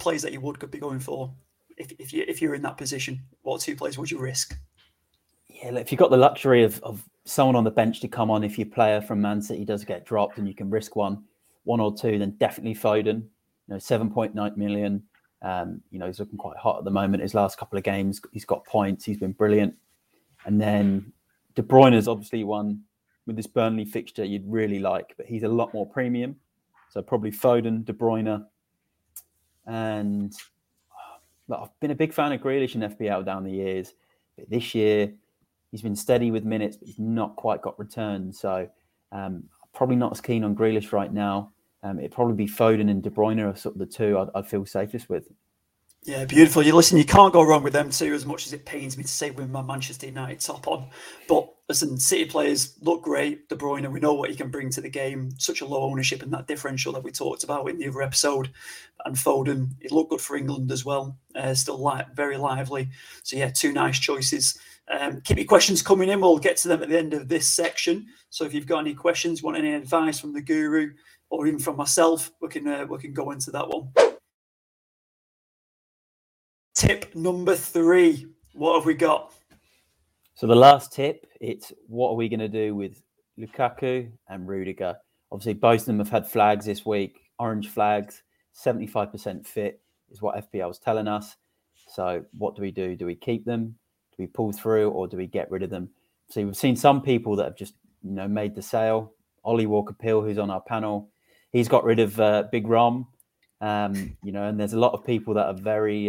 players that you would could be going for if you're in that position? What 2 players would you risk? Yeah, if you've got the luxury of someone on the bench to come on, if your player from Man City does get dropped and you can risk one or two, then definitely Foden. You know, 7.9 million. You know, he's looking quite hot at the moment. His last couple of games, he's got points. He's been brilliant. And then De Bruyne is obviously one with this Burnley fixture you'd really like, but he's a lot more premium. So probably Foden, De Bruyne. And I've been a big fan of Grealish in FPL down the years. But this year, he's been steady with minutes, but he's not quite got returns. So probably not as keen on Grealish right now. It'd probably be Foden and De Bruyne are sort of the 2 I'd feel safest with. Yeah, beautiful. You listen, you can't go wrong with them 2, as much as it pains me to say with my Manchester United top on. But listen, City players look great. De Bruyne, we know what he can bring to the game. Such a low ownership and that differential that we talked about in the other episode. And Foden, it looked good for England as well. Still very lively. So yeah, 2 nice choices. Keep your questions coming in. We'll get to them at the end of this section. So if you've got any questions, want any advice from the guru, or even from myself, we can go into that one. Tip number 3. What have we got? So the last tip, it's what are we going to do with Lukaku and Rudiger? Obviously, both of them have had flags this week. Orange flags, 75% fit is what FPL is telling us. So what do we do? Do we keep them? Do we pull through, or do we get rid of them? So we've seen some people that have just, you know, made the sale. Ollie Walker-Pill, who's on our panel, he's got rid of Big Rom, you know, and there's a lot of people that are very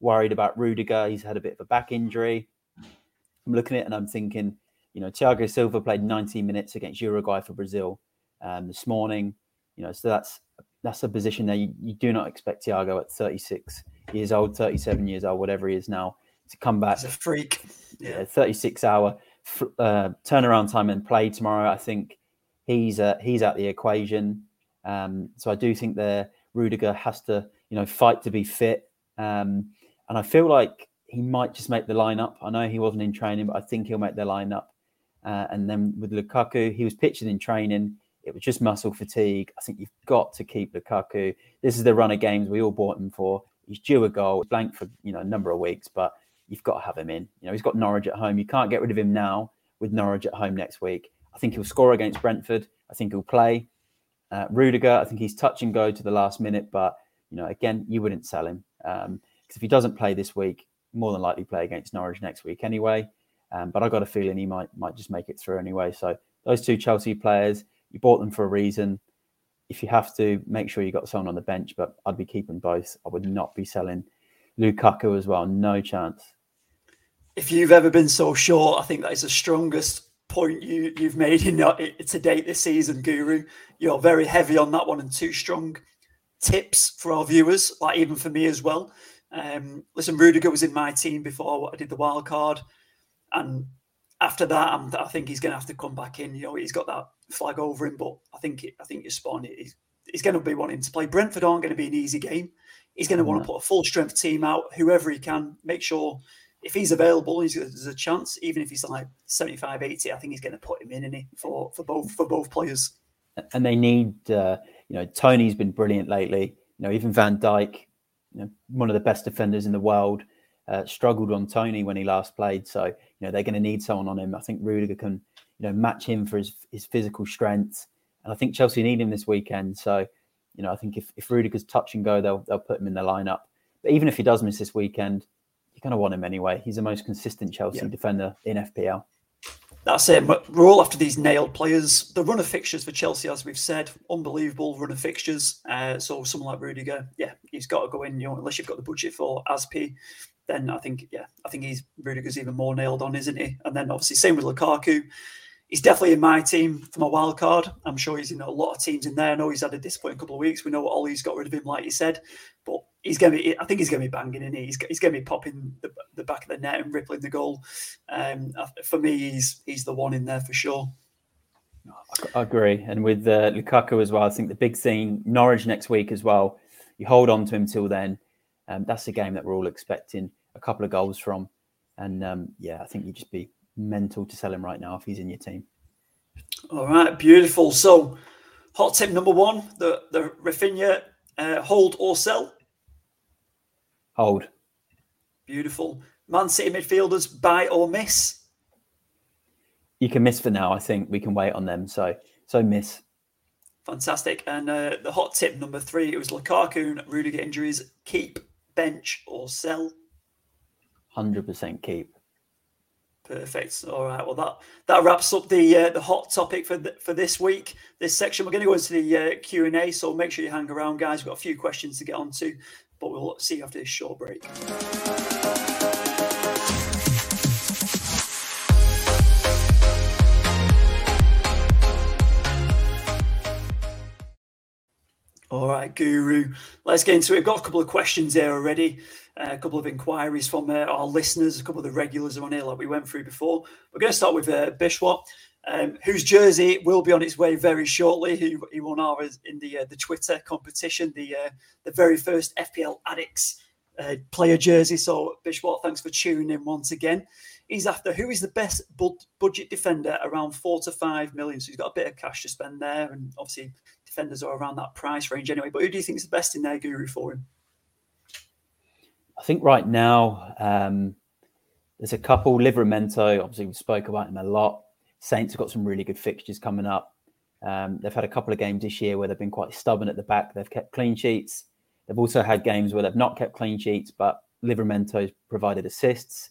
worried about Rudiger. He's had a bit of a back injury. I'm looking at it and I'm thinking, you know, Thiago Silva played 90 minutes against Uruguay for Brazil this morning. You know, so that's a position that you do not expect Thiago at 36 years old, 37 years old, whatever he is now, to come back. He's a freak. Yeah, 36-hour turnaround time and play tomorrow. I think he's out the equation. So I do think that Rudiger has to, you know, fight to be fit. And I feel like he might just make the lineup. I know he wasn't in training, but I think he'll make the lineup. And then with Lukaku, he was pictured in training. It was just muscle fatigue. I think you've got to keep Lukaku. This is the run of games we all bought him for. He's due a goal, blank for, you know, a number of weeks, but you've got to have him in. You know, he's got Norwich at home. You can't get rid of him now with Norwich at home next week. I think he'll score against Brentford. I think he'll play. Rudiger, I think he's touch and go to the last minute. But, you know, again, you wouldn't sell him. Because if he doesn't play this week, more than likely play against Norwich next week anyway. But I got a feeling he might just make it through anyway. So those 2 Chelsea players, you bought them for a reason. If you have to, make sure you got someone on the bench. But I'd be keeping both. I would not be selling Lukaku as well. No chance. If you've ever been so short, I think that is the strongest point you've made in to date this season, Guru. You're very heavy on that one and 2 strong tips for our viewers, like even for me as well. Listen, Rudiger was in my team before I did the wild card, and after that, I think he's going to have to come back in. You know, he's got that flag over him, but I think you're spot on. He's going to be wanting to play. Brentford aren't going to be an easy game. He's going to want to put a full strength team out, whoever he can. Make sure if he's available, there's a chance. Even if he's like 75, 80, I think he's going to put him in, isn't he, for both players. And they need, you know, Tony's been brilliant lately. You know, even Van Dijk, you know, one of the best defenders in the world. struggled on Tony when he last played. So, you know, they're going to need someone on him. I think Rudiger can, you know, match him for his physical strength. And I think Chelsea need him this weekend. So, you know, I think if Rudiger's touch and go, they'll put him in their lineup. But even if he does miss this weekend, you're going to want him anyway. He's the most consistent Chelsea defender in FPL. That's it. We're all after these nailed players. The run of fixtures for Chelsea, as we've said, unbelievable run of fixtures. So someone like Rudiger, he's got to go in. You know, unless you've got the budget for Azpi, then I think Rudiger's even more nailed on, isn't he? And then obviously same with Lukaku. He's definitely in my team for my wild card. I'm sure he's in a lot of teams in there. I know he's had a disappointing couple of weeks. We know what Ollie's got rid of him, like you said. But he's going to be, I think he's going to be banging, isn't he? He's going to be popping the back of the net and rippling the goal. For me, he's the one in there for sure. I agree. And with Lukaku as well, I think the big thing, Norwich next week as well. You hold on to him till then. That's a game that we're all expecting a couple of goals from. And I think you'd just be mental to sell him right now if he's in your team. All right, beautiful. So, hot tip number one: the Rafinha hold or sell. Hold. Beautiful. Man City midfielders, buy or miss. You can miss for now. I think we can wait on them. So miss. Fantastic. And the hot tip number three: it was Lukaku and Rudiger injuries. Keep, bench, or sell. 100% keep. Perfect. All right. Well, that wraps up the hot topic for this week. This section, we're going to go into the Q&A, so make sure you hang around, guys. We've got a few questions to get onto, but we'll see you after this short break. All right, Guru, let's get into it. We've got a couple of questions here already, a couple of inquiries from our listeners, a couple of the regulars are on here like we went through before. We're going to start with Bishwat, whose jersey will be on its way very shortly. He won ours in the Twitter competition, the very first FPL Addicts player jersey. So, Bishwat, thanks for tuning in once again. He's after who is the best budget defender around 4 to 5 million. So he's got a bit of cash to spend there, and obviously defenders are around that price range anyway. But who do you think is the best in there, Guru, for him? I think right now there's a couple. Livramento, obviously we spoke about him a lot. Saints have got some really good fixtures coming up. They've had a couple of games this year where they've been quite stubborn at the back. They've kept clean sheets. They've also had games where they've not kept clean sheets, but Livramento's provided assists.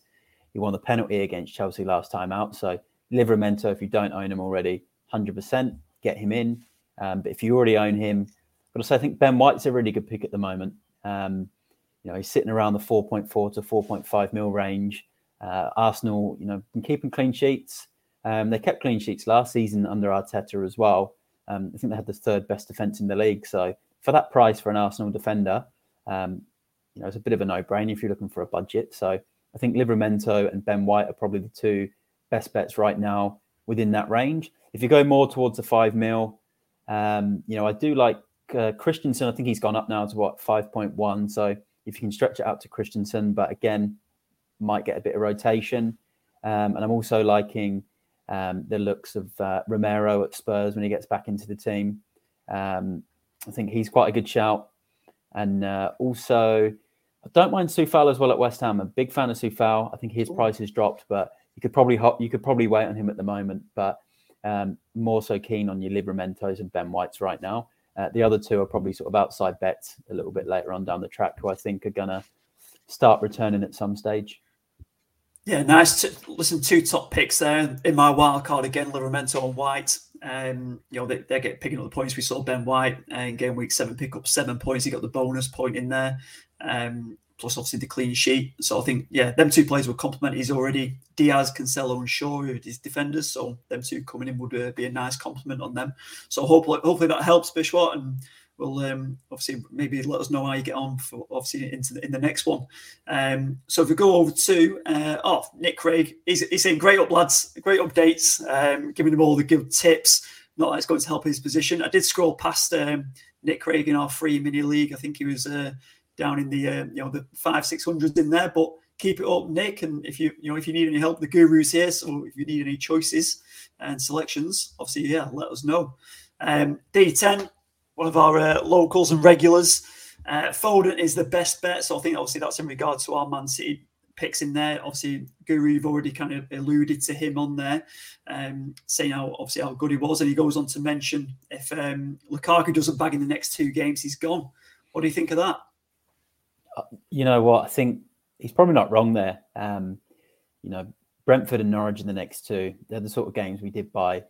He won the penalty against Chelsea last time out. So Livramento, if you don't own him already, 100%, get him in. But if you already own him, but also I think Ben White's a really good pick at the moment. You know, he's sitting around the 4.4 to 4.5 mil range. Arsenal, you know, been keeping clean sheets. They kept clean sheets last season under Arteta as well. I think they had the third best defence in the league. So for that price for an Arsenal defender, you know, it's a bit of a no-brainer if you're looking for a budget. So I think Livramento and Ben White are probably the two best bets right now within that range. If you go more towards the 5 mil, you know, I do like Christensen. I think he's gone up now to 5.1. So if you can stretch it out to Christensen, but again, might get a bit of rotation. And I'm also liking the looks of Romero at Spurs when he gets back into the team. I think he's quite a good shout. And also, I don't mind Sufal as well at West Ham. I'm a big fan of Sufal. I think his price has dropped, but you could probably wait on him at the moment. But more so keen on your Livramentos and Ben Whites right now. The other two are probably sort of outside bets a little bit later on down the track, who I think are going to start returning at some stage. Yeah, nice. Listen, two top picks there in my wild card again, Livramento and White. You know, they get picking up the points. We saw Ben White in game week 7 pick up 7 points. He got the bonus point in there. Plus obviously the clean sheet. So I think, them two players will complement. He's already Diaz, Cancelo and Shaw with his defenders. So them two coming in would be a nice compliment on them. So hopefully that helps, Bishwat. And we'll obviously maybe let us know how you get on for obviously in the next one. So if we go over to Nick Craig, he's saying great up lads, great updates, giving them all the good tips. Not that it's going to help his position. I did scroll past Nick Craig in our free mini league. I think he was down in the the 500-600s in there, but keep it up, Nick. And if you need any help, the Guru's here. So if you need any choices and selections, obviously let us know. D10, one of our locals and regulars, Foden is the best bet. So I think obviously that's in regard to our Man City picks in there. Obviously, Guru, you've already kind of alluded to him on there, saying how good he was. And he goes on to mention if Lukaku doesn't bag in the next two games, he's gone. What do you think of that? You know what? I think he's probably not wrong there. Brentford and Norwich in the next two, they're the sort of games we did buy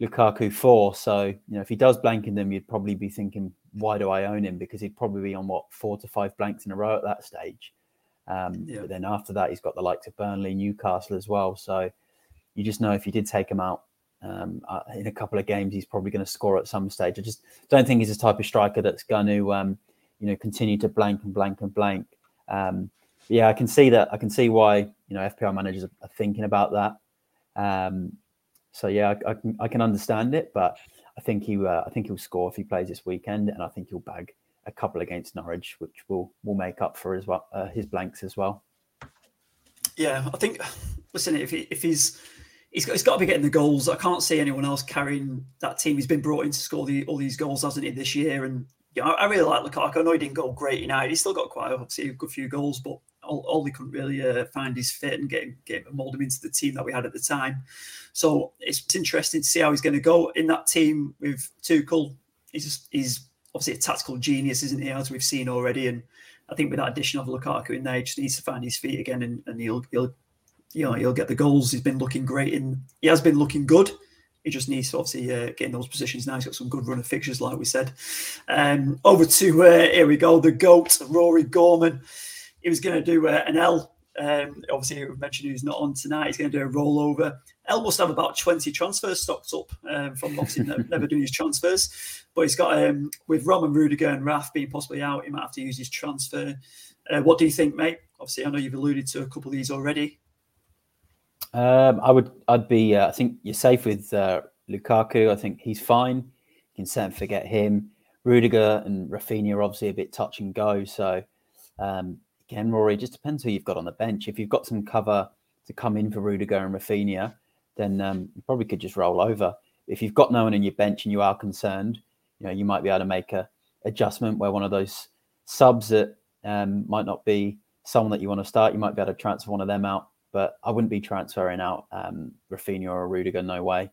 Lukaku for. So, if he does blank in them, you'd probably be thinking, why do I own him? Because he'd probably be on, 4 to 5 blanks in a row at that stage. But then after that, he's got the likes of Burnley, Newcastle as well. So you just know if you did take him out in a couple of games, he's probably going to score at some stage. I just don't think he's the type of striker that's going to, continue to blank and blank and blank. I can see that. I can see why, FPL managers are thinking about that. I can understand it, but I think he'll score if he plays this weekend, and I think he'll bag a couple against Norwich, which will make up for as well his blanks as well. Yeah, I think. Listen, he's got to be getting the goals. I can't see anyone else carrying that team. He's been brought in to score all these goals, hasn't he, this year? And I really like Lukaku. I know he didn't go great tonight. He's still got quite obviously a good few goals, but all he couldn't really find his fit and get mould him into the team that we had at the time. So it's interesting to see how he's going to go in that team with Tuchel. He's obviously a tactical genius, isn't he, as we've seen already? And I think with that addition of Lukaku in there, he just needs to find his feet again, and he'll get the goals. He's been looking great, and he has been looking good. He just needs to obviously get in those positions now. He's got some good run of fixtures, like we said. Over to, here we go, the GOAT, Rory Gorman. He was going to do an L. Obviously, we mentioned who's not on tonight. He's going to do a rollover. L must have about 20 transfers stocked up from obviously never doing his transfers. But he's got, with Rom and Rudiger and Raf being possibly out, he might have to use his transfer. What do you think, mate? Obviously, I know you've alluded to a couple of these already. I think you're safe with Lukaku. I think he's fine. You can set and forget him. Rudiger and Rafinha are obviously a bit touch and go. So, again, Rory, it just depends who you've got on the bench. If you've got some cover to come in for Rudiger and Rafinha, then you probably could just roll over. If you've got no one in your bench and you are concerned, you might be able to make an adjustment where one of those subs that might not be someone that you want to start, you might be able to transfer one of them out. But I wouldn't be transferring out Rafinha or Rudiger, no way,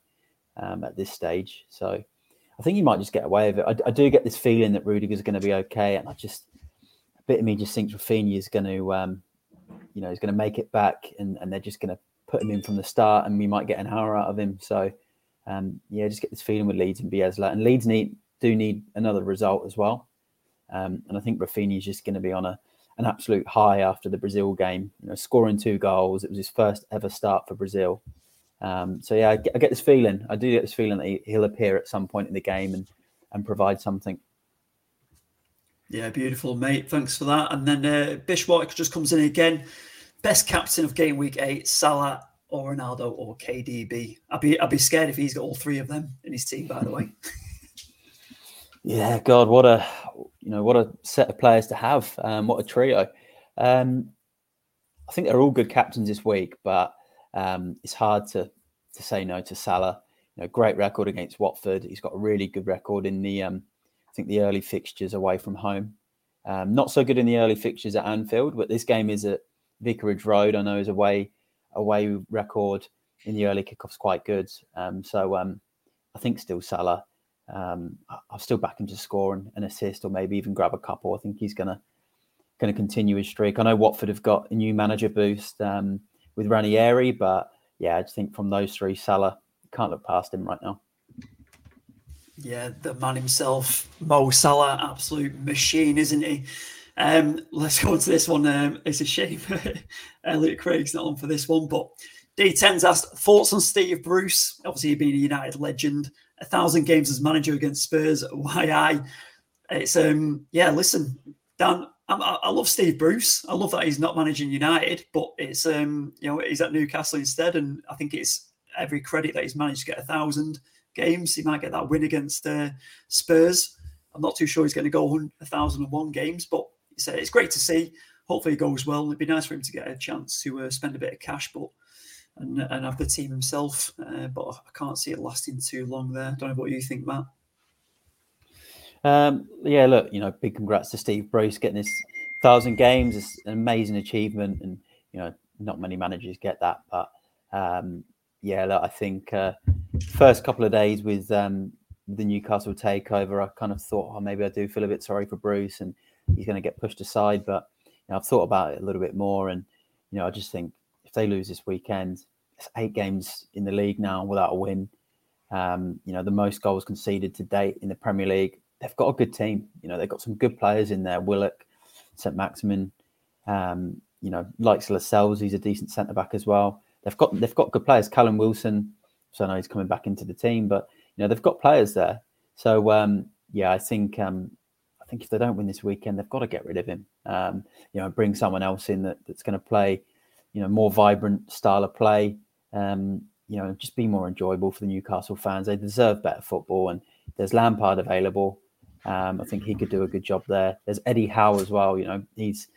at this stage. So I think you might just get away with it. I do get this feeling that Rudiger's going to be okay, and a bit of me just thinks Rafinha is going to, he's going to make it back, and they're just going to put him in from the start, and we might get an hour out of him. So just get this feeling with Leeds and Bielsa, and Leeds do need another result as well. And I think Rafinha is just going to be on an absolute high after the Brazil game, scoring 2 goals. It was his first ever start for Brazil. I get this feeling. I do get this feeling that he'll appear at some point in the game and provide something. Yeah, beautiful, mate. Thanks for that. And then Bishwat just comes in again. Best captain of game week 8, Salah or Ronaldo or KDB. I'd be scared if he's got all 3 of them in his team, by the way. Yeah, God, what a set of players to have. What a trio. I think they're all good captains this week, but it's hard to say no to Salah. Great record against Watford. He's got a really good record in the the early fixtures away from home. Not so good in the early fixtures at Anfield, but this game is at Vicarage Road. I know his away record in the early kickoffs quite good. I think still Salah. I'll still back him to score and assist, or maybe even grab a couple. I think he's going to continue his streak. I know Watford have got a new manager boost with Ranieri, but yeah, I just think from those 3, Salah, can't look past him right now. Yeah, the man himself, Mo Salah, absolute machine, isn't he? Let's go on to this one. It's a shame Elliot Craig's not on for this one, but D10's asked, thoughts on Steve Bruce? Obviously, being a United legend. 1,000 games as manager against Spurs. Why I? It's listen, Dan, I love Steve Bruce. I love that he's not managing United, but it's he's at Newcastle instead, and I think it's every credit that he's managed to get 1,000 games. He might get that win against Spurs. I'm not too sure he's going to go 1,001 games, but it's great to see. Hopefully, it goes well. It'd be nice for him to get a chance to spend a bit of cash, but. And have the team himself, but I can't see it lasting too long there. I don't know what you think, Matt. Big congrats to Steve Bruce getting his 1,000 games. It's an amazing achievement, and you know, not many managers get that. But yeah, look, I think first couple of days with the Newcastle takeover, I kind of thought, oh, maybe I do feel a bit sorry for Bruce and he's going to get pushed aside. But you know, I've thought about it a little bit more, and you know, I just think if they lose this weekend, it's 8 games in the league now without a win. You know, the most goals conceded to date in the Premier League. They've got a good team. You know, they've got some good players in there. Willock, St. Maximin, you know, likes Lascelles, he's a decent centre-back as well. They've got good players. Callum Wilson, so I know he's coming back into the team, but, you know, they've got players there. So, yeah, I think if they don't win this weekend, they've got to get rid of him, you know, bring someone else in that's going to play, you know, more vibrant style of play, you know, just be more enjoyable for the Newcastle fans. They deserve better football, and there's Lampard available. I think he could do a good job there. There's Eddie Howe as well. You know, he's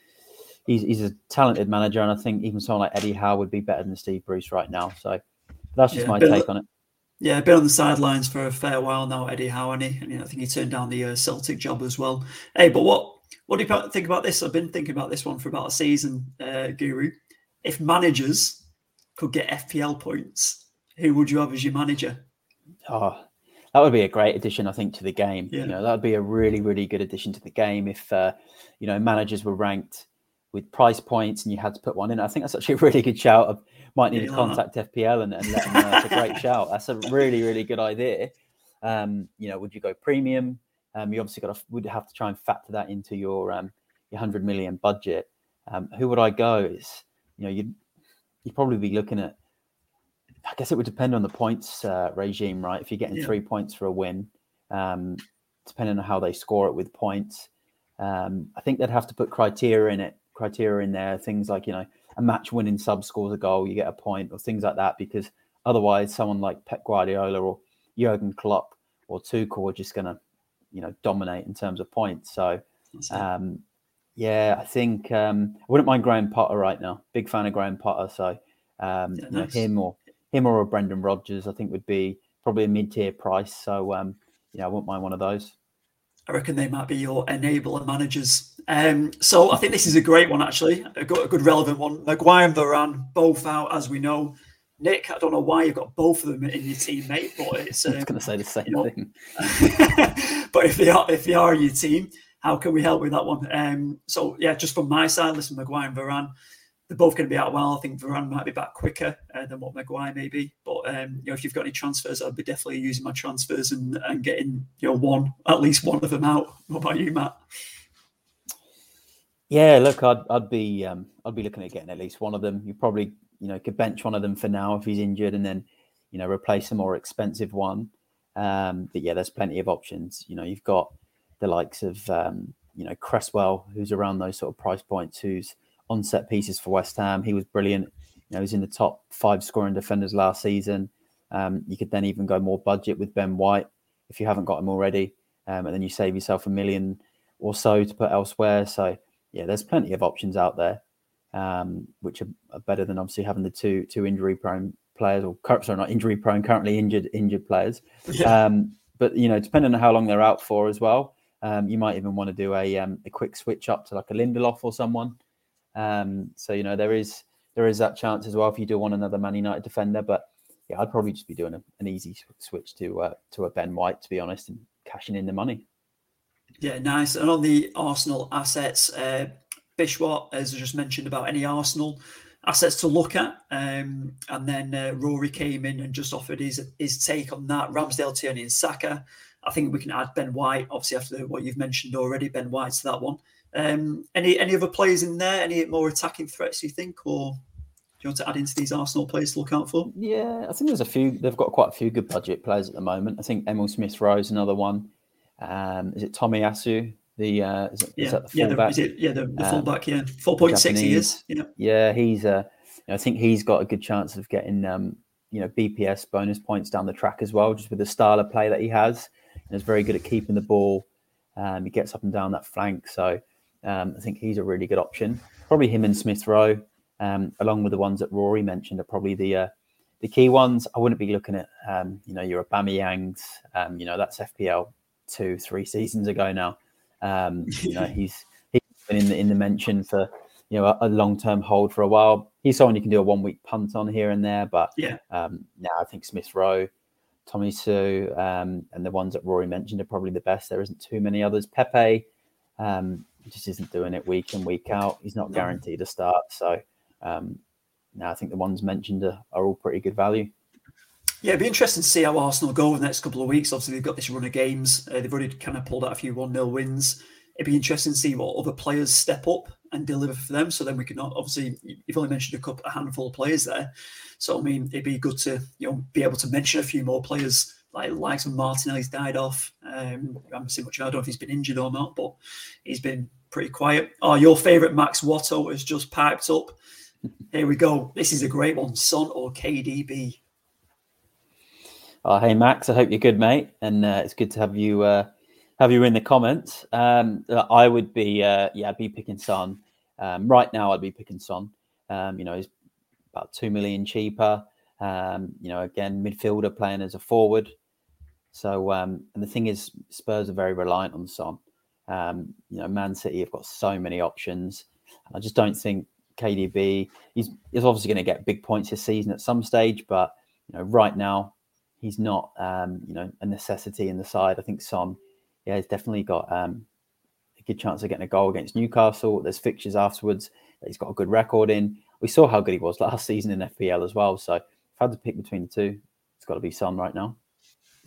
a talented manager, and I think even someone like Eddie Howe would be better than Steve Bruce right now. So that's just my take on it. Yeah, been on the sidelines for a fair while now, Eddie Howe, and I think he turned down the Celtic job as well. Hey, but what do you think about this? I've been thinking about this one for about a season, Guru. If managers could get FPL points, who would you have as your manager? Oh, that would be a great addition, I think, to the game. Yeah. You know, that would be a really, really good addition to the game if, you know, managers were ranked with price points and you had to put one in. I think that's actually a really good shout. I might need to contact FPL and let them know. That's a great shout. That's a really, really good idea. You know, would you go premium? You obviously would have to try and factor that into your 100 million budget. Who would I go? It's, you know, you'd probably be looking at, I guess it would depend on the points regime, right? If you're getting 3 points for a win, depending on how they score it with points, I think they'd have to put criteria in there, things like, you know, a match winning sub scores a goal, you get a point, or things like that, because otherwise someone like Pep Guardiola or Jurgen Klopp or Tuchel are just going to, you know, dominate in terms of points. So, yeah, I think I wouldn't mind Graham Potter right now. Big fan of Graham Potter. So you know, him or a Brendan Rodgers, I think, would be probably a mid-tier price. So, you know, I wouldn't mind one of those. I reckon they might be your enabler managers. So I think this is a great one, actually. A good relevant one. Maguire and Varane, both out, as we know. Nick, I don't know why you've got both of them in your team, mate, but it's... I was going to say the same thing. But if they are your team... how can we help with that one? So, yeah, just from my side, listen, Maguire and Varane, they're both going to be out well. I think Varane might be back quicker than what Maguire may be. But, you know, if you've got any transfers, I'd be definitely using my transfers and getting, you know, at least one of them out. What about you, Matt? Yeah, look, I'd be looking at getting at least one of them. You probably, you know, could bench one of them for now if he's injured and then, you know, replace a more expensive one. But, yeah, there's plenty of options. You know, you've got the likes of, you know, Cresswell, who's around those sort of price points, who's on set pieces for West Ham. He was brilliant. You know, he was in the top 5 scoring defenders last season. You could then even go more budget with Ben White if you haven't got him already. And then you save yourself $1 million or so to put elsewhere. So, yeah, there's plenty of options out there, which are better than obviously having the two injury-prone players, currently injured players. Yeah. But, you know, depending on how long they're out for as well, you might even want to do a quick switch up to like a Lindelof or someone. So, you know, there is that chance as well if you do want another Man United defender. But, yeah, I'd probably just be doing an easy switch to a Ben White, to be honest, and cashing in the money. Yeah, nice. And on the Arsenal assets, Bishwat, as I just mentioned, about any Arsenal assets to look at. And then Rory came in and just offered his take on that. Ramsdale, Tierney and Saka. I think we can add Ben White, obviously, after what you've mentioned already, Ben White to that one. Any other players in there? Any more attacking threats, you think? Or do you want to add into these Arsenal players to look out for? Yeah, I think there's a few. They've got quite a few good budget players at the moment. I think Emile Smith Rowe is another one. Is it Tomiyasu? Is that the fullback? The fullback, yeah. 4.6 years. You know. Yeah, he's... I think he's got a good chance of getting you know, BPS bonus points down the track as well, just with the style of play that he has. And is very good at keeping the ball. He gets up and down that flank. So I think he's a really good option. Probably him and Smith Rowe, along with the ones that Rory mentioned, are probably the key ones. I wouldn't be looking at, you know, your Aubameyangs. You know, that's FPL 2-3 seasons ago now. You know, he's been in the mention for you know, a long-term hold for a while. He's someone you can do a one-week punt on here and there, but yeah, now I think Smith Rowe, Tommy Sue, and the ones that Rory mentioned are probably the best. There isn't too many others. Pepe just isn't doing it week in, week out. He's not guaranteed a start. So now I think the ones mentioned are all pretty good value. Yeah, it'd be interesting to see how Arsenal go over the next couple of weeks. Obviously, they've got this run of games. They've already kind of pulled out a few 1-0 wins. It'd be interesting to see what other players step up and deliver for them. So then we could not, obviously, you've only mentioned a handful of players there. So, I mean, it'd be good to, you know, be able to mention a few more players, like the likes of Martinelli's died off. I haven't seen much. I don't know if he's been injured or not, but he's been pretty quiet. Oh, your favourite Max Watto has just piped up. Here we go. This is a great one. Son or KDB? Oh, hey, Max, I hope you're good, mate. And it's good to have you in the comments. I would be, I'd be picking Son. Right now, I'd be picking Son. You know, he's about 2 million cheaper. You know, again, midfielder playing as a forward. So, and the thing is, Spurs are very reliant on Son. You know, Man City have got so many options. I just don't think KDB, he's obviously going to get big points this season at some stage, but, you know, right now, he's not, you know, a necessity in the side. I think Son, yeah, he's definitely got a good chance of getting a goal against Newcastle. There's fixtures afterwards that he's got a good record in. We saw how good he was last season in FPL as well. So if I had to pick between the two, it's got to be Son right now.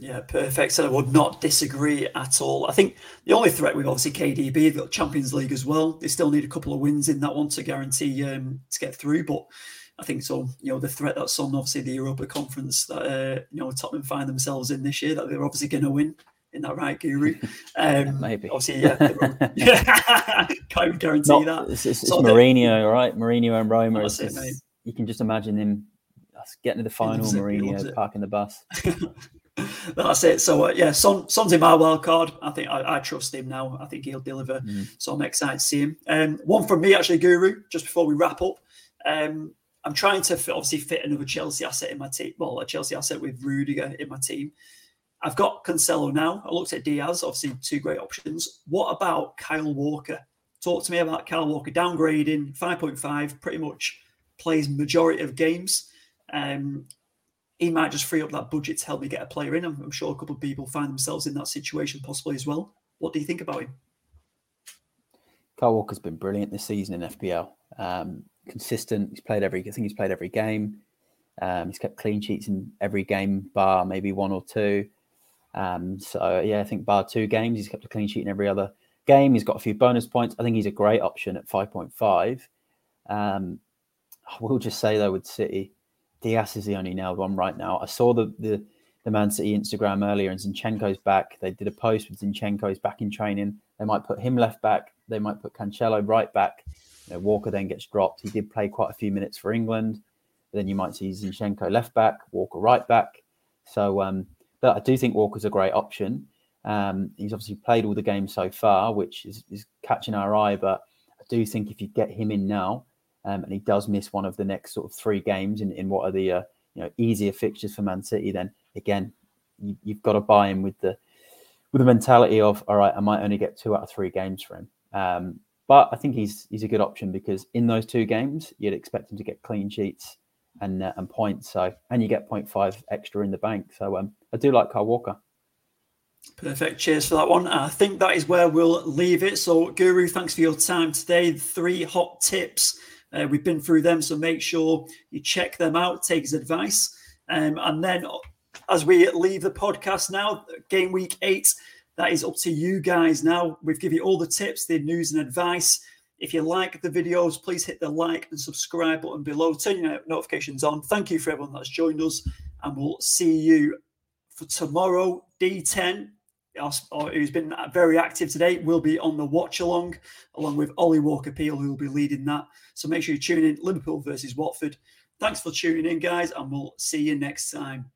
Yeah, perfect. So I would not disagree at all. I think the only threat with obviously KDB, they've got Champions League as well. They still need a couple of wins in that one to guarantee to get through, but I think so. You know, the threat that's on obviously the Europa Conference that you know, Tottenham find themselves in this year, that they're obviously going to win. In that right, Guru? Maybe. Obviously, yeah. Can't even guarantee that. It's Mourinho, right? Mourinho and Roma. You can just imagine him getting to the final. Mourinho parking the bus. That's it. So yeah, Son's in my wild card. I think I trust him now. I think he'll deliver. So I'm excited to see him. One from me actually, Guru. Just before we wrap up. I'm trying to fit another Chelsea asset in my team. Well, a Chelsea asset with Rudiger in my team. I've got Cancelo now. I looked at Diaz, obviously two great options. What about Kyle Walker? Talk to me about Kyle Walker. Downgrading, 5.5, pretty much plays majority of games. He might just free up that budget to help me get a player in. I'm sure a couple of people find themselves in that situation possibly as well. What do you think about him? Kyle Walker's been brilliant this season in FPL. Consistent. He's played every game. He's kept clean sheets in every game, bar maybe one or two. So, yeah, I think bar two games, he's kept a clean sheet in every other game. He's got a few bonus points. I think he's a great option at 5.5. I will just say, though, with City, Diaz is the only nailed one right now. I saw the Man City Instagram earlier and Zinchenko's back. They did a post with Zinchenko's back in training. They might put him left back. They might put Cancelo right back. You know, Walker then gets dropped. He did play quite a few minutes for England. Then you might see Zinchenko left back, Walker right back. So, but I do think Walker's a great option. He's obviously played all the games so far, which is catching our eye. But I do think if you get him in now, and he does miss one of the next sort of three games in what are the easier fixtures for Man City, then again, you've got to buy him with the mentality of, all right, I might only get 2 out of 3 games for him. But I think he's a good option because in those 2 games, you'd expect him to get clean sheets and points, and you get 0.5 extra in the bank. So I do like Kyle Walker. Perfect. Cheers for that one. I think that is where we'll leave it. So Guru, thanks for your time today. 3 hot tips. We've been through them, so make sure you check them out, take his advice. And then as we leave the podcast now, game week 8, that is up to you guys now. We've given you all the tips, the news and advice. If you like the videos, please hit the like and subscribe button below. Turn your notifications on. Thank you for everyone that's joined us. And we'll see you for tomorrow. D10, who's been very active today, will be on the watch along with Ollie Walker-Peel, who will be leading that. So make sure you tune in. Liverpool versus Watford. Thanks for tuning in, guys, and we'll see you next time.